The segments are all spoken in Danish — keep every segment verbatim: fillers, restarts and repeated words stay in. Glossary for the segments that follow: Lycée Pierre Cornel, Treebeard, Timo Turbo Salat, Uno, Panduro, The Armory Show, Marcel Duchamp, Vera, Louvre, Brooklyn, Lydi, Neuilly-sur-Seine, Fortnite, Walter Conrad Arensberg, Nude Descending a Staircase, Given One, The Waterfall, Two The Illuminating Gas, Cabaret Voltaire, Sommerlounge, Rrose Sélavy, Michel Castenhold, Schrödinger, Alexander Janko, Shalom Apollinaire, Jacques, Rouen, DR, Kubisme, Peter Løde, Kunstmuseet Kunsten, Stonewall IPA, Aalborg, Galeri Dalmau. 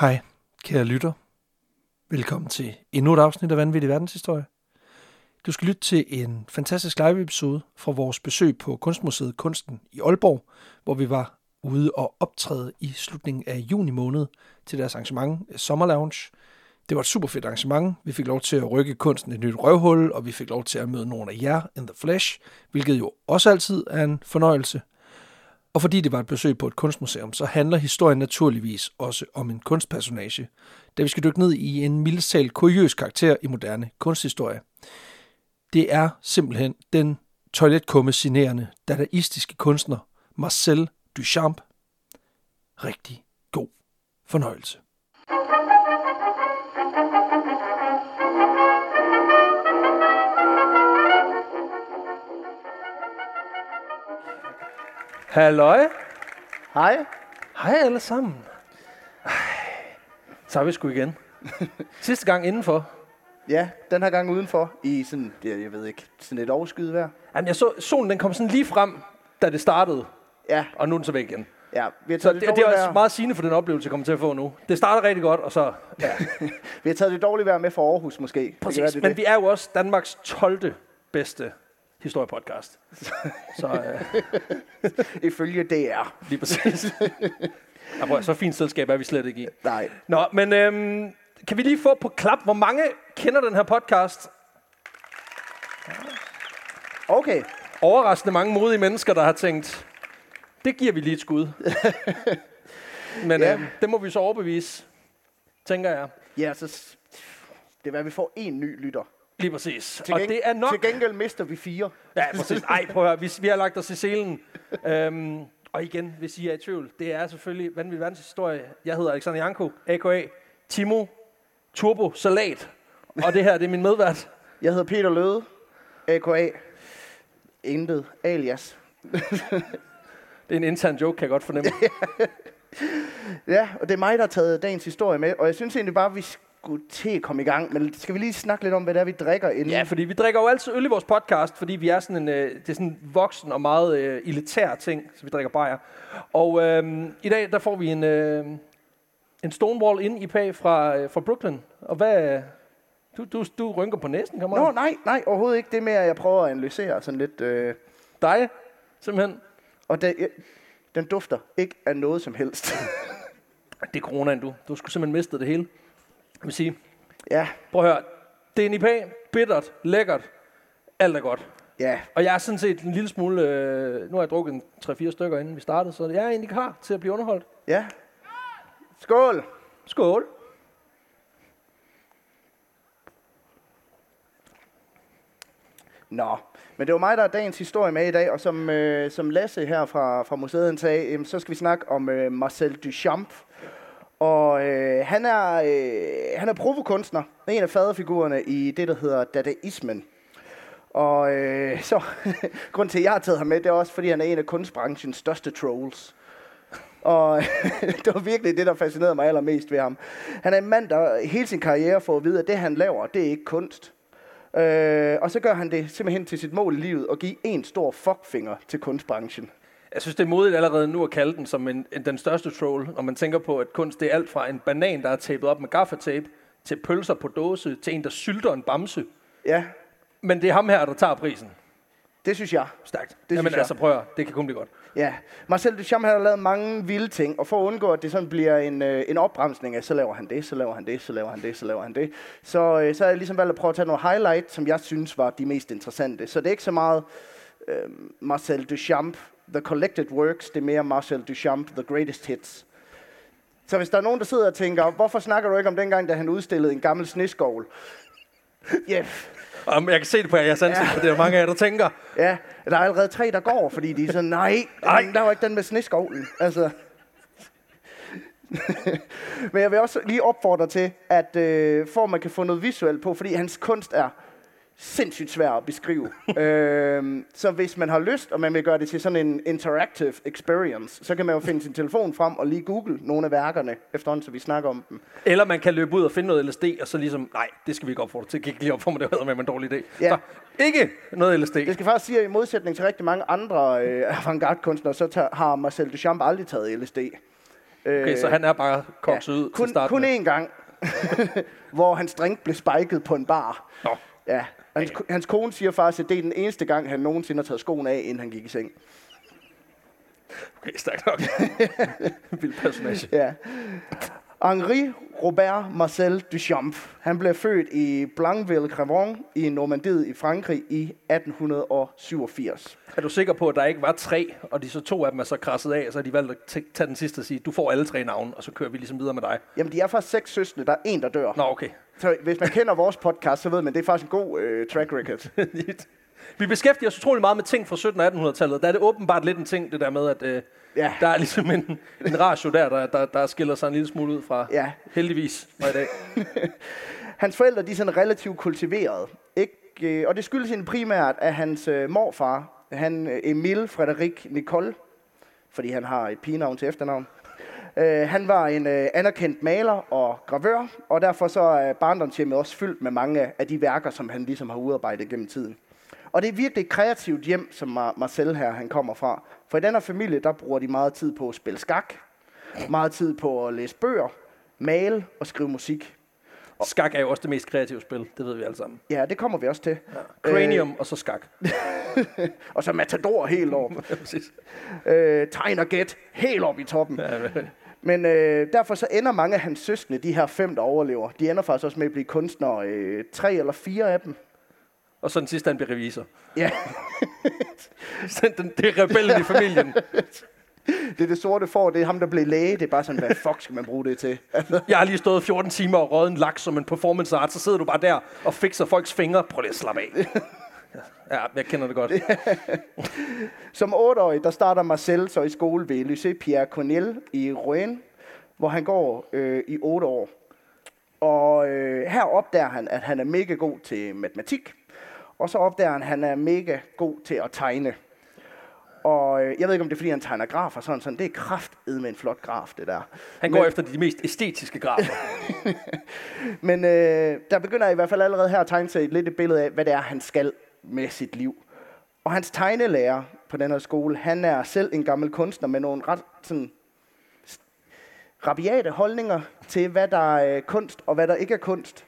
Hej, kære lytter. Velkommen til endnu et afsnit af Vanvittig Verdenshistorie. Du skal lytte til en fantastisk live-episode fra vores besøg på Kunstmuseet Kunsten i Aalborg, hvor vi var ude og optræde i slutningen af juni måned til deres arrangement Sommerlounge. Det var et super fedt arrangement. Vi fik lov til at rykke kunsten et nyt røvhul, og vi fik lov til at møde nogle af jer in the flesh, hvilket jo også altid er en fornøjelse. Og fordi det var et besøg på et kunstmuseum, så handler historien naturligvis også om en kunstpersonage, da vi skal dykke ned i en mildest talt kuriøs karakter i moderne kunsthistorie. Det er simpelthen den toiletkummesinerende, dadaistiske kunstner Marcel Duchamp. Rigtig god fornøjelse. Halløj. Hej. Hej alle sammen. Ej, så er vi sgu igen. Sidste gang indenfor. Ja, den her gang udenfor. I sådan, jeg ved ikke, sådan et overskyet vejr. Jamen jeg så, solen den kom sådan lige frem, da det startede. Ja. Og nu er den så væk igen. Ja, vi har taget så det, det, det er også meget sigende for den oplevelse, jeg kommer til at få nu. Det starter rigtig godt, og så... Ja. Vi har taget det dårlige vejr med fra Aarhus måske. Præcis, det det, men det. Vi er jo også Danmarks tolvte bedste historiepodcast. Så, øh. Ifølge D R. Lige præcis. Ja, prøv, så fint selskab er vi slet ikke i. Nej. Nå, men øhm, kan vi lige få på klap, hvor mange kender den her podcast? Okay. Overraskende mange modige mennesker, der har tænkt, det giver vi lige et skud. Men ja. øhm, det må vi så overbevise, tænker jeg. Ja, så det er, hvad vi får en ny lytter. Lige præcis. Til, geng- og det er nok... til gengæld mister vi fire. Ja, præcis. Ej, prøv at høre. Vi, vi har lagt os i selen. Øhm, og igen, hvis I er i tvivl, det er selvfølgelig Vanvittig Verdenshistorie. Jeg hedder Alexander Janko, a k a. Timo Turbo Salat. Og det her, det er min medvært. Jeg hedder Peter Løde, a k a. Intet alias. Det er en intern joke, kan jeg godt fornemme. Ja, og det er mig, der har taget dagens historie med. Og jeg synes egentlig bare, vi... Godt til at komme i gang, men skal vi lige snakke lidt om, hvad det er, vi drikker inden? Ja, fordi vi drikker jo altid øl i vores podcast, fordi vi er sådan en, øh, det er sådan en voksen og meget øh, elitær ting, så vi drikker bajer. Og øh, i dag, der får vi en, øh, en Stonewall I P A fra, øh, fra Brooklyn. Og hvad... Øh, du, du, du rynker på næsen, kommer. Nå, nej, nej, overhovedet ikke. Det med, at jeg prøver at analysere sådan lidt... Øh... Dig, simpelthen. Og det, øh, den dufter ikke af noget som helst. Det er coronaen, du. Du skulle simpelthen miste det hele. Jeg vil sige, ja. Prøv at høre, det er en I P A, bittert, lækkert, alt er godt. Ja. Og jeg er sådan set en lille smule, øh, nu har jeg drukket tre-fire stykker, inden vi startede, så jeg er egentlig klar til at blive underholdt. Ja. Skål! Skål! Nå, men det var mig, der er dagens historie med i dag, og som, øh, som Lasse her fra, fra museet sagde, øh, så skal vi snakke om øh, Marcel Duchamp. Og øh, han er øh, han er provokunstner, en af faderfigurerne i det, der hedder dadaismen. Og øh, så grund til, at jeg har taget ham med, det er også, fordi han er en af kunstbranchens største trolls. Og det var virkelig det, der fascinerede mig allermest ved ham. Han er en mand, der hele sin karriere får at vide, at det, han laver, det er ikke kunst. Øh, og så gør han det simpelthen til sit mål i livet at give en stor fuckfinger til kunstbranchen. Jeg synes, det er modigt allerede nu at kalde den som en, en, den største troll, når man tænker på, at kunst det er alt fra en banan, der er tapet op med gaffatape, til pølser på dåse, til en, der sylter en bamse. Ja. Men det er ham her, der tager prisen. Det synes jeg. Stærkt. Det Jamen synes altså, prøv at, det kan kun blive godt. Ja. Marcel Duchamp har lavet mange vilde ting, og for at undgå, at det sådan bliver en, øh, en opbremsning af, så laver han det, så laver han det, så laver han det, så laver han det. Så, øh, så har jeg ligesom valgt at prøve at tage nogle highlights, som jeg synes var de mest interessante. Så det er ikke så meget øh, Marcel Duchamp, The Collected Works, det er mere Marcel Duchamp, The Greatest Hits. Så hvis der er nogen, der sidder og tænker, hvorfor snakker du ikke om dengang, da han udstillede en gammel sneskovl? Yeah. Jeg kan se det på jer, jeg sandt, ja. For det er mange af jer, der tænker. Ja, der er allerede tre, der går, fordi de er sådan, nej, nej, der var ikke den med sneskovlen. Altså. Men jeg vil også lige opfordre til, at øh, for man kan få noget visuelt på, fordi hans kunst er sindssygt svært at beskrive. øhm, så hvis man har lyst, og man vil gøre det til sådan en interactive experience, så kan man jo finde sin telefon frem og lige google nogle af værkerne, efterhånden, så vi snakker om dem. Eller man kan løbe ud og finde noget L S D, og så ligesom, nej, det skal vi ikke opfordre til. Jeg kan ikke lige opfordre mig, det hedder med en dårlig idé. Ja. Så ikke noget L S D. Det skal faktisk sige, at i modsætning til rigtig mange andre øh, avantgarde-kunstnere, så tager, har Marcel Duchamp aldrig taget L S D. Okay, så han er bare kokset ud til starten. Kun én gang, hvor hans drink blev spiket på en bar. Nå. Ja, hans, hans kone siger faktisk, at det er den eneste gang, han nogensinde har taget skoen af, inden han gik i seng. Okay, stærkt nok. Vild personage. Ja. Henri Robert Marcel Duchamp. Han blev født i Blanqueville-Crevon i Normandiet i Frankrig i atten syvogfirs. Er du sikker på, at der ikke var tre, og de så to af dem er så krasset af, så har de valgt at t- tage den sidste og sige, du får alle tre navne, og så kører vi ligesom videre med dig? Jamen, de er faktisk seks søstre. Der er en, der dør. Nå, okay. Så hvis man kender vores podcast, så ved man, det er faktisk en god øh, track record. Vi beskæftiger os utrolig meget med ting fra sytten- og attenhundredetallet. Der er det åbenbart lidt en ting, det der med, at øh, ja. der er ligesom en, en ratio der, der, der, der skiller sig en lille smule ud fra, ja. heldigvis, fra i dag. Hans forældre, de er sådan relativt kultiverede. Ikke? Og det skyldes en primært af hans øh, morfar, han Emil Frederik Nicole, fordi han har et pigenavn til efternavn. Øh, han var en øh, anerkendt maler og gravør, og derfor så er barndomshjemmet også fyldt med mange af de værker, som han ligesom har udarbejdet gennem tiden. Og det er virkelig et kreativt hjem, som Marcel her han kommer fra. For i den her familie, der bruger de meget tid på at spille skak, meget tid på at læse bøger, male og skrive musik. Og skak er jo også det mest kreative spil, det ved vi alle sammen. Ja, det kommer vi også til. Ja. Cranium øh, og så skak. Og så matador helt op. øh, tegn og gæt helt op i toppen. Ja, Men øh, derfor så ender mange af hans søskende, de her fem, der overlever, de ender faktisk også med at blive kunstnere, øh, tre eller fire af dem. Og så den sidste, han bliver revisor. Ja. Det er rebellen i familien. Det er det sorte får, det er ham, der blev læge. Det er bare sådan, hvad fuck skal man bruge det til? Jeg har lige stået fjorten timer og røget en laks som en performance art. Så sidder du bare der og fikser folks fingre. Prøv lige at slappe af. Ja, jeg kender det godt. Som otteårig, der starter Marcel så i skole ved Lycée Pierre Cornel i Rouen, hvor han går øh, i otte år. Og øh, her opdager han, at han er mega god til matematik. Og så opdager han, at han er mega god til at tegne. Og jeg ved ikke, om det er, fordi han tegner grafer sådan sådan. Det er kraftedme en flot graf, det der. Han går Men, efter de mest æstetiske grafer. Men øh, der begynder i hvert fald allerede her at tegne sig lidt et billede af, hvad det er, han skal med sit liv. Og hans tegnelærer på den her skole, han er selv en gammel kunstner med nogle ret sådan rabiate holdninger til, hvad der er kunst og hvad der ikke er kunst.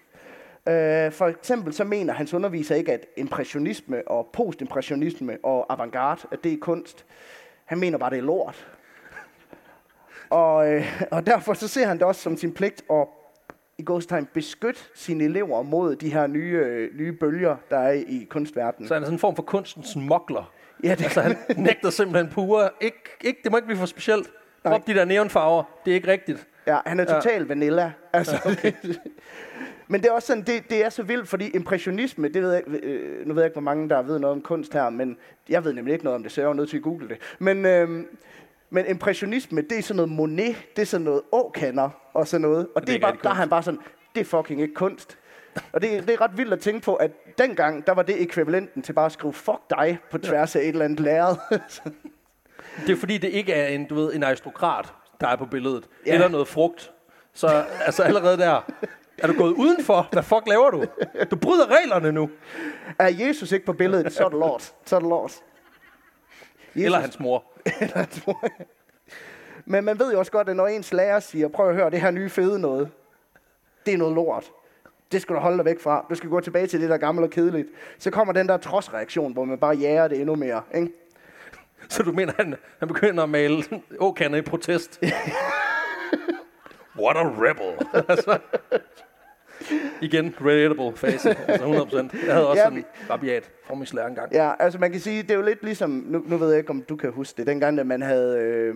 Uh, for eksempel så mener hans underviser ikke, at impressionisme og postimpressionisme og avantgarde, at det er kunst. Han mener bare, det er lort. og, uh, og derfor så ser han det også som sin pligt at i gåsetegn beskytte sine elever mod de her nye, uh, nye bølger, der er i kunstverdenen. Så han er sådan en form for kunstens mokler. Ja, det altså, han nægter simpelthen pure. Ik, ikke, det må ikke blive for specielt. Prop de der neonfarver, det er ikke rigtigt. Ja, han er totalt ja. vanilla. Altså, ja, okay. Men det er også sådan, det, det er så vildt, fordi impressionisme, det ved jeg, øh, nu ved jeg ikke, hvor mange der ved noget om kunst her, men jeg ved nemlig ikke noget om det, så jeg er nødt til at google det. Men, øh, men impressionisme, det er sådan noget Monet, det er sådan noget Åkander og sådan noget. Og det det er bare, der er han bare sådan, det er fucking ikke kunst. Og det, det er ret vildt at tænke på, at dengang, der var det ekvivalenten til bare at skrive fuck dig på tværs ja. af et eller andet lærred. Det er fordi, det ikke er en, du ved, en aristokrat, der er på billedet, ja. eller noget frugt. Så altså allerede der... Er du gået udenfor? Hvad fuck laver du? Du bryder reglerne nu. Er Jesus ikke på billedet? Så er det lort. Så er det lort. Jesus. Eller hans mor. Eller hans mor. Men man ved jo også godt, at når ens lærer siger, prøv at høre, det her nye fede noget, det er noget lort. Det skal du holde dig væk fra. Du skal gå tilbage til det, der er gammelt og kedeligt. Så kommer den der trodsreaktion, hvor man bare jager det endnu mere. Ikke? Så du mener, han, han begynder at male åkander i protest? What a rebel. Altså, igen, relatable fase, altså hundrede procent. Jeg havde også ja, en rabiat formingslærer engang. Ja, altså man kan sige, det er jo lidt ligesom, nu, nu ved jeg ikke, om du kan huske det, dengang, da man havde øh,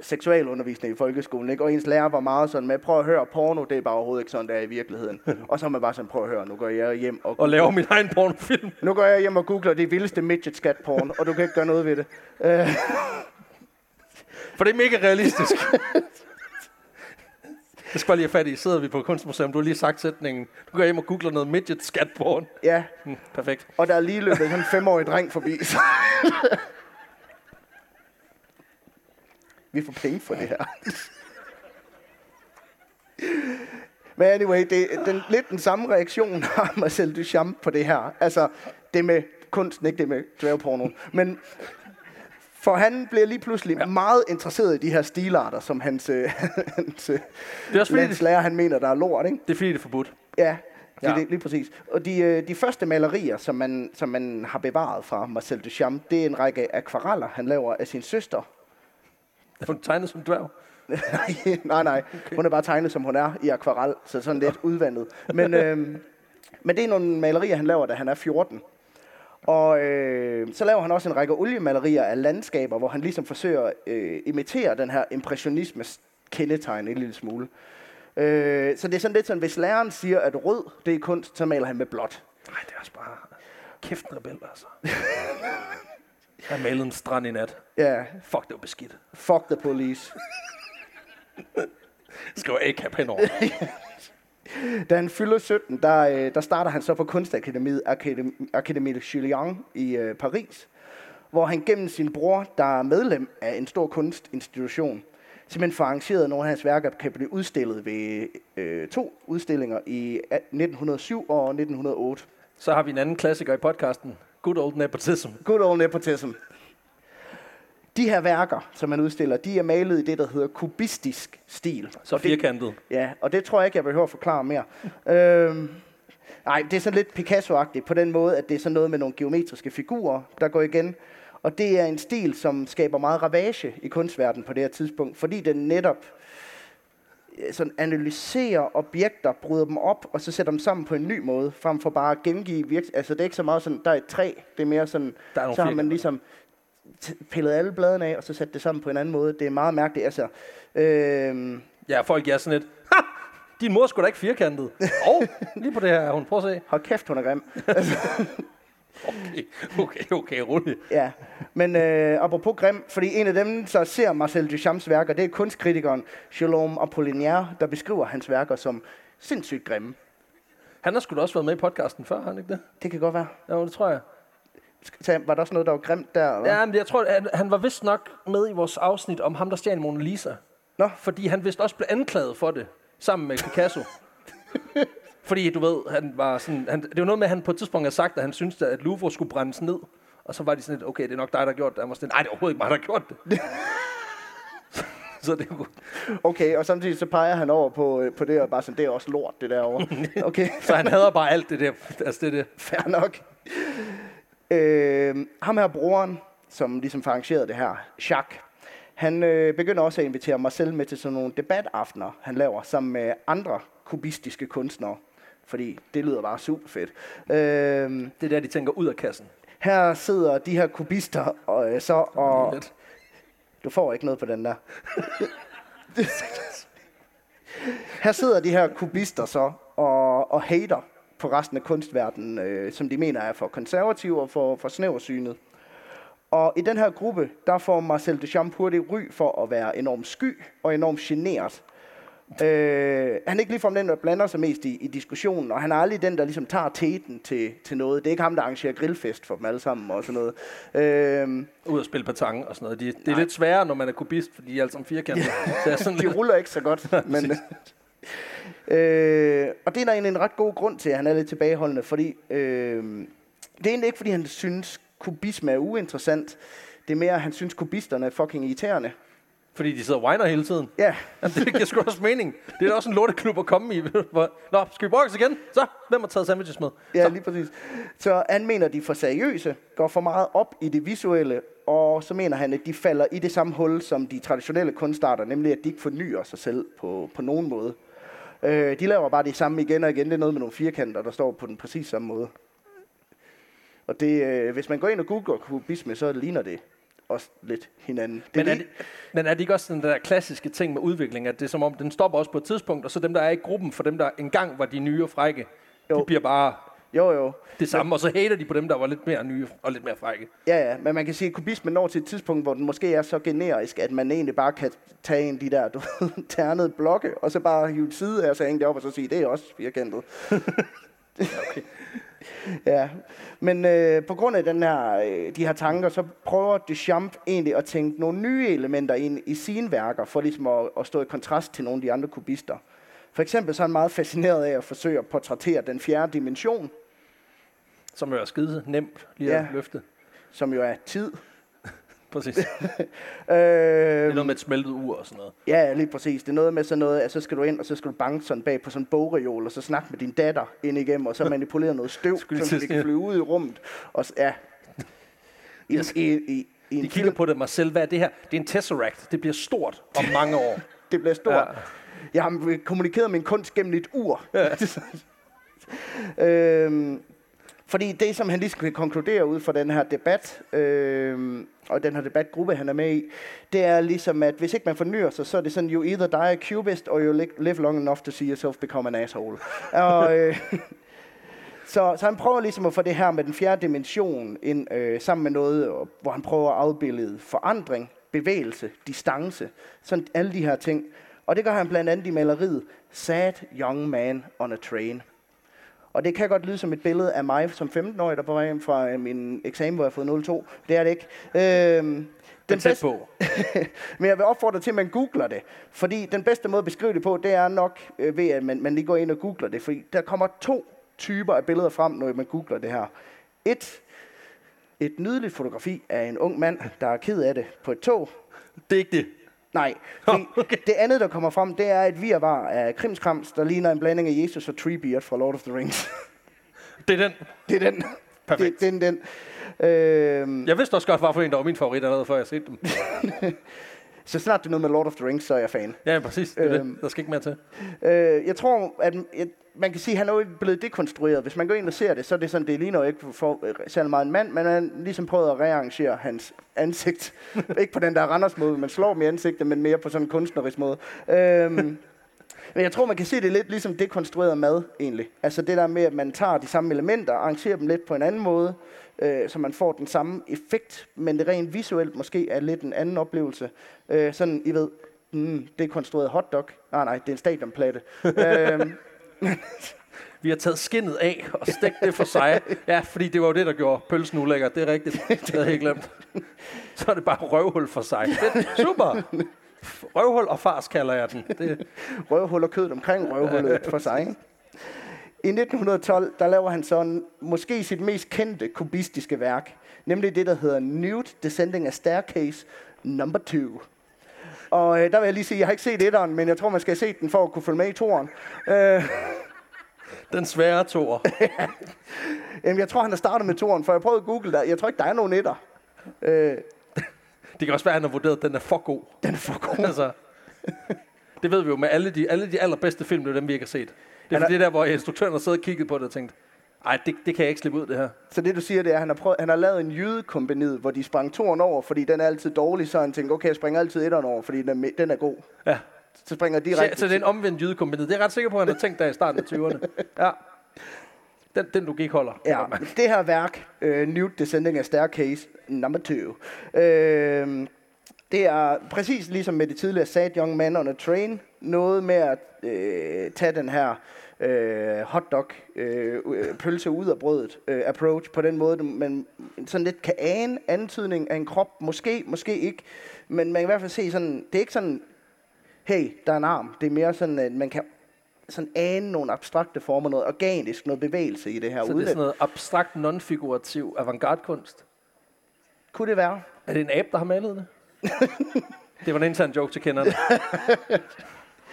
seksualundervisning i folkeskolen, ikke? Og ens lærer var meget sådan med, prøv at høre, porno, det er bare overhovedet ikke sådan, det er i virkeligheden. Og så er man bare sådan, prøv at høre, nu går jeg hjem og... Googler. Og laver min egen pornofilm. Nu går jeg hjem og googler det vildeste midget-skat-porn, og du kan ikke gøre noget ved det. Øh. For det er mega realistisk. Jeg skal bare lige have fat i, sidder vi på Kunstmuseum, du har lige sagt sætningen, du går hjem og googler noget midget skatporn. Ja. Mm, perfekt. Og der er lige løbet sådan en femårig dreng forbi. Vi får penge for det her. Men anyway, det den, lidt den samme reaktion har Marcel Duchamp på det her. Altså, det med kunsten, ikke det med dværgporno. Men For han bliver lige pludselig ja. meget interesseret i de her stilarter, som hans, hans landslærer, han mener, der er lort, ikke? Det er fordi, det er forbudt. Ja, det, ja. Det, lige præcis. Og de, de første malerier, som man, som man har bevaret fra Marcel Duchamp, det er en række akvareller, han laver af sin søster. Er hun tegnet som dværg? nej, nej. Okay. Hun er bare tegnet, som hun er, i akvarel, så sådan lidt udvandet. Men, øhm, men det er nogle malerier, han laver, da han er fjorten. Og øh, så laver han også en række oliemalerier af landskaber, hvor han ligesom forsøger at øh, imitere den her impressionismes kendetegn en lille smule. Øh, så det er sådan lidt sådan, hvis læreren siger, at rød, det er kunst, så maler han med blåt. Nej, det er også bare kæft en rebel, altså. Jeg malede en strand i nat. Ja. Fuck, det var beskidt. Fuck the police. Skriver A C A B henover. Da han fylder sytten, der, der starter han så på Kunstakademiet Académie Julian i øh, Paris, hvor han gennem sin bror, der er medlem af en stor kunstinstitution, simpelthen får arrangeret, at nogle af hans værker kan blive udstillet ved øh, to udstillinger i nitten hundrede og syv og nitten hundrede og otte. Så har vi en anden klassiker i podcasten. Good old nepotism. Good old nepotism. De her værker, som man udstiller, de er malet i det, der hedder kubistisk stil. Så firkantet. Ja, og det tror jeg ikke, jeg behøver at forklare mere. øhm, nej, det er sådan lidt Picasso-agtigt på den måde, at det er sådan noget med nogle geometriske figurer, der går igen. Og det er en stil, som skaber meget ravage i kunstverdenen på det her tidspunkt, fordi den netop sådan analyserer objekter, bryder dem op, og så sætter dem sammen på en ny måde, frem for bare at gengive virkelig. Altså det er ikke så meget sådan, der er et træ, det er mere sådan, er så har man ligesom pillede alle bladene af, og så satte det sammen på en anden måde. Det er meget mærkeligt, altså. Øhm. Ja, folk er sådan lidt, ha! Din mor skulle da ikke firkantet. Åh, oh, lige på det her, hun prøver at se. Hold kæft, hun er grim. Altså. Okay, okay, okay, roligt. Ja, men øh, apropos grim, fordi en af dem, der ser Marcel Duchamps værker, det er kunstkritikeren Shalom Apollinaire, der beskriver hans værker som sindssygt grimme. Han har sgu da også været med i podcasten før, har han ikke det? Det kan godt være. Ja, det tror jeg. Var der også noget, der var grimt der? Eller? Ja, men jeg tror, at han var vist nok med i vores afsnit om ham, der stjal Mona Lisa. Nå? Fordi han vist også blev anklaget for det, sammen med Picasso. Fordi, du ved, han var sådan, han, det var noget med, at han på et tidspunkt havde sagt, at han syntes, at Louvre skulle brændes ned. Og så var de sådan lidt, okay, det er nok dig, der har gjort det. Han var sådan, nej, det er overhovedet ikke mig, der har gjort det. Så det er godt. Okay, og samtidig så peger han over på, på det, og bare sådan, det er også lort, det derovre. Okay. Så han hader bare alt det der. Altså, det er det. Fair nok. Uh, ham her broren, som ligesom arrangerede det her, Jacques, han uh, begynder også at invitere Marcel med til sådan nogle debataftener, han laver sammen med andre kubistiske kunstnere, fordi det lyder bare super fedt. Uh, det er der, de tænker ud af kassen. Her sidder de her kubister og uh, så og... Lidt. Du får ikke noget på den der. Her sidder de her kubister så og, og hater for resten af kunstverdenen, øh, som de mener er for konservativ og for, for snæversynet. Og i den her gruppe, der får Marcel Duchamp hurtigt ry for at være enormt sky og enormt generet. Øh, han er ikke ligefrem den, der blander sig mest i, i diskussionen, og han er aldrig den, der ligesom tager teten til, til noget. Det er ikke ham, der arrangerer grillfest for dem alle sammen og sådan noget. Øh, Ud at spille patang og sådan noget. De, det er nej. Lidt sværere, når man er kubist, fordi de er alle sammen firkanter. Ja, de lidt... ruller ikke så godt, men... Øh, og det er der egentlig en ret god grund til, at han er lidt tilbageholdende, fordi øh, det er egentlig ikke, fordi han synes, kubisme er uinteressant. Det er mere, at han synes, kubisterne er fucking irriterende. Fordi de sidder og whiner hele tiden? Ja. Jamen, det giver sgu også mening. Det er også en lorteklub at komme i. Nå, skal vi brokkes igen? Så, hvem har taget sandwiches med? Så. Ja, lige præcis. Så han mener, de er for seriøse, går for meget op i det visuelle, og så mener han, at de falder i det samme hul som de traditionelle kunstarter, nemlig at de ikke fornyer sig selv på, på nogen måde. Øh, de laver bare det samme igen og igen. Det er noget med nogle firkanter, der står på den præcis samme måde. Og det, øh, hvis man går ind og googler kubisme, så ligner det også lidt hinanden. Det men, er det, men er det ikke også sådan den der klassiske ting med udvikling, at det er som om, den stopper også på et tidspunkt, og så dem, der er i gruppen, for dem, der engang var de nye og frække, jo. De bliver bare jo, jo. det samme, men, og så hater de på dem, der var lidt mere nye og lidt mere frække. Ja, ja, men man kan sige, at kubisme når til et tidspunkt, hvor den måske er så generisk, at man egentlig bare kan tage en de der du, ternede blokke, og så bare hive et side af, og så hænge det op, og så sige, det er også firkantet. Okay. Ja, men øh, på grund af den her, øh, de her tanker, så prøver Duchamp egentlig at tænke nogle nye elementer ind i sine værker, for ligesom at, at stå i kontrast til nogle af de andre kubister. For eksempel så er han meget fascineret af at forsøge at portrættere den fjerde dimension, som jo er skide nemt lige at ja, løfte. Som jo er tid. Præcis. øh, det er noget med et smeltet ur og sådan noget. Ja, lige præcis. Det er noget med sådan noget, at så skal du ind, og så skal du banke sådan bag på sådan en bogreol, og så snakke med din datter ind igennem, og så manipulere noget støv, så det kan flyve ud i rummet. Og ja. I, yes. i, i, i de kigger på det, Marcel. Hvad er det her? Det er en tesseract. Det bliver stort om mange år. Det bliver stort. Ja. Jeg har kommunikeret min kunst gennem et ur. Ja. øhm, fordi det, som han lige skal konkludere ud fra den her debat, øhm, og den her debatgruppe, han er med i, det er ligesom, at hvis ikke man fornyer sig, så er det sådan, you either die a cubist, or you live long enough to see yourself become an asshole. og, øh, Så, så han prøver ligesom at få det her med den fjerde dimension ind, øh, sammen med noget, hvor han prøver at afbillede forandring, bevægelse, distance, sådan alle de her ting. Og det gør han blandt andet i maleriet Sad Young Man on a Train. Og det kan godt lyde som et billede af mig som femten-årig, der på vej hjem fra min eksamen, hvor jeg har fået nul komma to. Det er det ikke. Øhm, den tæt på. Men jeg vil opfordre til, at man googler det. Fordi den bedste måde at beskrive det på, det er nok øh, ved, at man, man lige går ind og googler det. Fordi der kommer to typer af billeder frem, når man googler det her. Et, et nydeligt fotografi af en ung mand, der er ked af det på et tog. Det er ikke det. Nej. Okay. Det andet, der kommer frem, det er et virvar af krimskrams, der ligner en blanding af Jesus og Treebeard fra Lord of the Rings. Det er den. Det er den. Perfekt. Det er den, den. Øhm. Jeg vidste også godt, hvorfor en, der var min favorit allerede, før jeg set dem. Så snart det er noget med Lord of the Rings, så er jeg fan. Ja, præcis. Det er øhm. det. Der skal ikke mere til. Øh, jeg tror, at... Jeg Man kan sige, at han er jo blevet dekonstrueret. Hvis man går ind og ser det, så er det sådan, det ligner jo ikke for, særlig meget en mand, men han ligesom prøvet at rearrangere hans ansigt. Ikke på den der Randers måde, man slår med ansigtet, men mere på sådan en kunstnerisk måde. Øhm, men jeg tror, man kan se det lidt ligesom dekonstrueret mad, egentlig. Altså det der med, at man tager de samme elementer, arrangerer dem lidt på en anden måde, øh, så man får den samme effekt, men det rent visuelt måske er lidt en anden oplevelse. Øh, sådan, I ved, mm, dekonstrueret hotdog. Nej, nej, det er en stadionplade. øhm, Vi har taget skindet af og stegt det for sig. Ja, fordi det var jo det, der gjorde pølsen ulækker. Det er rigtigt. Det havde jeg helt glemt. Så er det bare røvhul for sig. Det er super. Røvhul og fars kalder jeg den. Det. Røvhul og kødet omkring røvhullet for sig. I nitten tolv, der laver han sådan måske sit mest kendte kubistiske værk. Nemlig det, der hedder Nude Descending a Staircase number two. Og øh, der vil jeg lige sige, at jeg har ikke set etteren, men jeg tror, man skal se den for at kunne følge med i toeren. Øh. Den svære toer. Jamen, jeg tror, han har startet med toeren, for jeg prøvede at google der. Jeg tror ikke, der er nogen etter. Øh. Det kan også være, han har vurderet, at den er for god. Den er for god. Altså, det ved vi jo med alle de, alle de allerbedste film, det er dem, vi ikke har set. Det er fordi, er... det der, hvor instruktøren har siddet og kigget på det og tænkt, ej, det, det kan jeg ikke slippe ud, det her. Så det, du siger, det er, at han har, prøvet, han har lavet en jydekompaniet, hvor de sprang toren over, fordi den er altid dårlig, så han tænker, okay, jeg springer altid etteren over, fordi den er, den er god. Ja. Så springer direkte. Ja, så det er en omvendt jydekompaniet. Det er jeg ret sikker på, at han har tænkt der i starten af tyverne. Ja. Den, den logik holder. Ja, det her værk, uh, Nude Descending a Staircase nummer tyve, uh, det er præcis ligesom med det tidligere Sad Young Man on a Train, noget med at uh, tage den her Øh, hotdog, øh, øh, pølse ud af brødet, øh, approach, på den måde, man sådan lidt kan ane antydning af en krop, måske, måske ikke, men man kan i hvert fald se sådan, det er ikke sådan, hey, der er en arm, det er mere sådan, at man kan sådan ane nogle abstrakte former, noget organisk, noget bevægelse i det her. Så udlæb. Det er sådan noget abstrakt, non-figurativ avantgarde-kunst? Kunne det være? Er det en abe, der har malet det? Det var en intern joke til kenderne.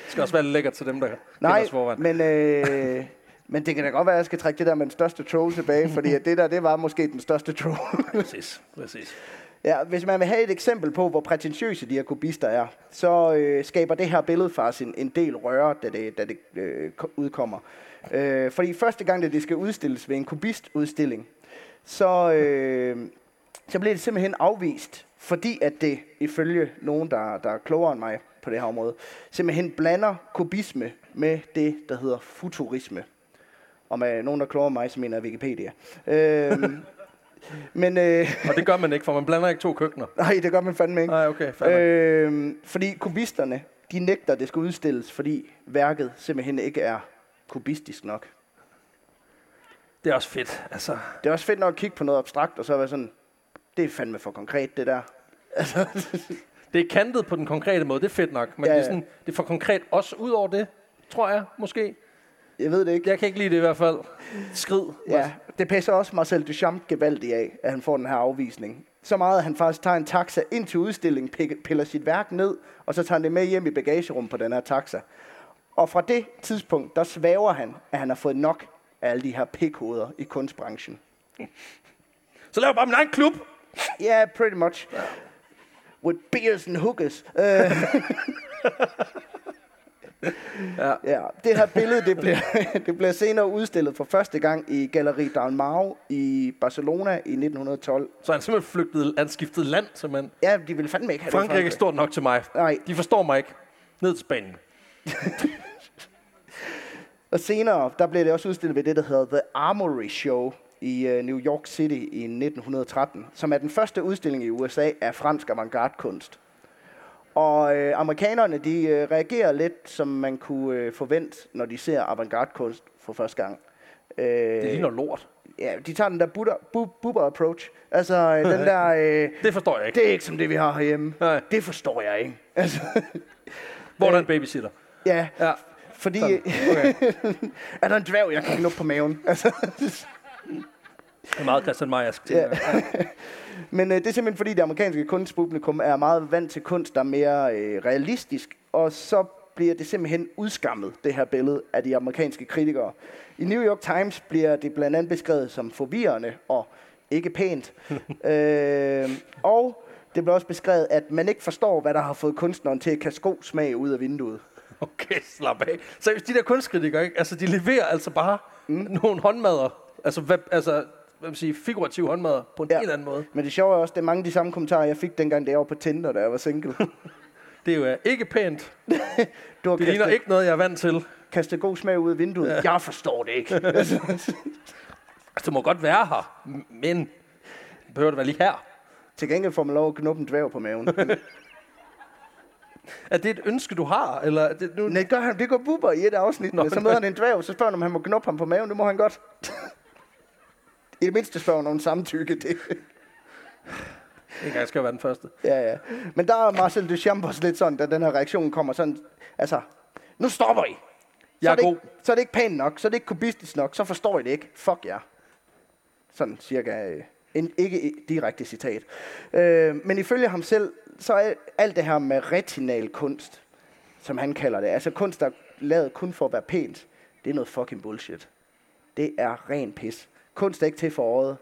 Det skal også være lækkert til dem, der nej, men, øh, men det kan da godt være, at jeg skal trække det der med den største troll tilbage, fordi at det der, det var måske den største troll. Præcis, præcis. Ja, hvis man vil have et eksempel på, hvor prætentiøse de her kubister er, så øh, skaber det her billede faktisk en, en del røre, da det, da det øh, udkommer. Øh, fordi første gang, det skal udstilles ved en kubistudstilling, så, øh, så bliver det simpelthen afvist, fordi at det, ifølge nogen, der, der er klogere end mig, på det her område, simpelthen blander kubisme med det, der hedder futurisme. Og med nogen, der kloger mig, så mener jeg Wikipedia. Øhm, men, øh, og det gør man ikke, for man blander ikke to køkkener. Nej, det gør man fandme ikke. Ej, okay, fandme. Øhm, fordi kubisterne, de nægter, at det skal udstilles, fordi værket simpelthen ikke er kubistisk nok. Det er også fedt. Altså. Det er også fedt nok at kigge på noget abstrakt, og så være sådan, det er fandme for konkret, det der. Altså... Det er kantet på den konkrete måde, det er fedt nok, men ja, ja. Det, er sådan, det er for konkret også ud over det, tror jeg, måske. Jeg ved det ikke. Jeg kan ikke lide det i hvert fald. Skrid. Ja, det passer også Marcel Duchamp gevaldigt af, at han får den her afvisning. Så meget, at han faktisk tager en taxa ind til udstillingen, piller sit værk ned, og så tager han det med hjem i bagagerummet på den her taxa. Og fra det tidspunkt, der svæver han, at han har fået nok af alle de her pikhoveder i kunstbranchen. Så laver bare min egen klub! Ja, yeah, pretty much. With beers and hookers. Uh. Ja. Ja, det her billede, det bliver, det bliver senere udstillet for første gang i Galeri Dalmau i Barcelona i nitten tolv. Så han simpelthen flygtede, han skiftede land, simpelthen. Ja, de ville fandme ikke have Frankrig det. Frankrig er stort nok til mig. Nej. De forstår mig ikke. Ned til Spanien. Og senere, der blev det også udstillet ved det, der hedder The Armory Show i uh, New York City i nitten tretten, som er den første udstilling i U S A af fransk avantgarde-kunst. Og øh, amerikanerne, de øh, reagerer lidt, som man kunne øh, forvente, når de ser avantgarde-kunst for første gang. Øh, det ligner lort. Ja, de tager den der boober-approach. Altså, øh, den der... Øh, det forstår jeg ikke. Det er ikke som det, vi har herhjemme. Nej. Det forstår jeg ikke. Altså, hvor er der en babysitter? Ja, ja. Fordi... Okay. Er der en dværg, jeg kan knuppe på maven? Altså... Det er meget Christian Meyersk. Ja. Men øh, det er simpelthen fordi det amerikanske kunstpublikum er meget vant til kunst, der er mere øh, realistisk. Og så bliver det simpelthen udskammet, det her billede af de amerikanske kritikere. I New York Times bliver det blandt andet beskrevet som forvirrende og ikke pænt. øh, og det bliver også beskrevet, at man ikke forstår, hvad der har fået kunstneren til at kaste god smag ud af vinduet. Okay, slap af. Så de der kunstkritikere, ikke? Altså, de leverer altså bare mm. nogle håndmadder. Altså, hvad, altså hvad man siger, figurativ håndmadder på en ja. Helt anden måde. Men det sjove er også, det er mange af de samme kommentarer, jeg fik dengang, da jeg var på Tinder, da jeg var single. Det er jo ikke pænt. Du det ligner ikke noget, jeg er vant til. Kaste god smag ud af vinduet. Ja. Jeg forstår det ikke. Altså, det må godt være her, men behøver det være lige her. Til gengæld får man lov at knuppe en dværg på maven. Er det et ønske, du har? Eller det, nu... Nej, gør han, det går buber i et afsnit. Nå, så møder han en dværg, så spørger han, om han må knuppe ham på maven. Det må han godt. I det mindste spørger nogen samtykke, det. En gang skal jo være den første. Ja, ja. Men der er Marcel Duchamp også lidt sådan, da den her reaktion kommer sådan, altså, nu stopper I. Jeg er god. Ikke, så er det ikke pænt nok, så er det ikke kubistisk nok, så forstår I det ikke. Fuck jer. Yeah. Sådan cirka, en, ikke direkte citat. Øh, men ifølge ham selv, så er alt det her med retinal kunst, som han kalder det, altså kunst, der er lavet kun for at være pænt, det er noget fucking bullshit. Det er ren pis. Kunst er ikke til for øjet,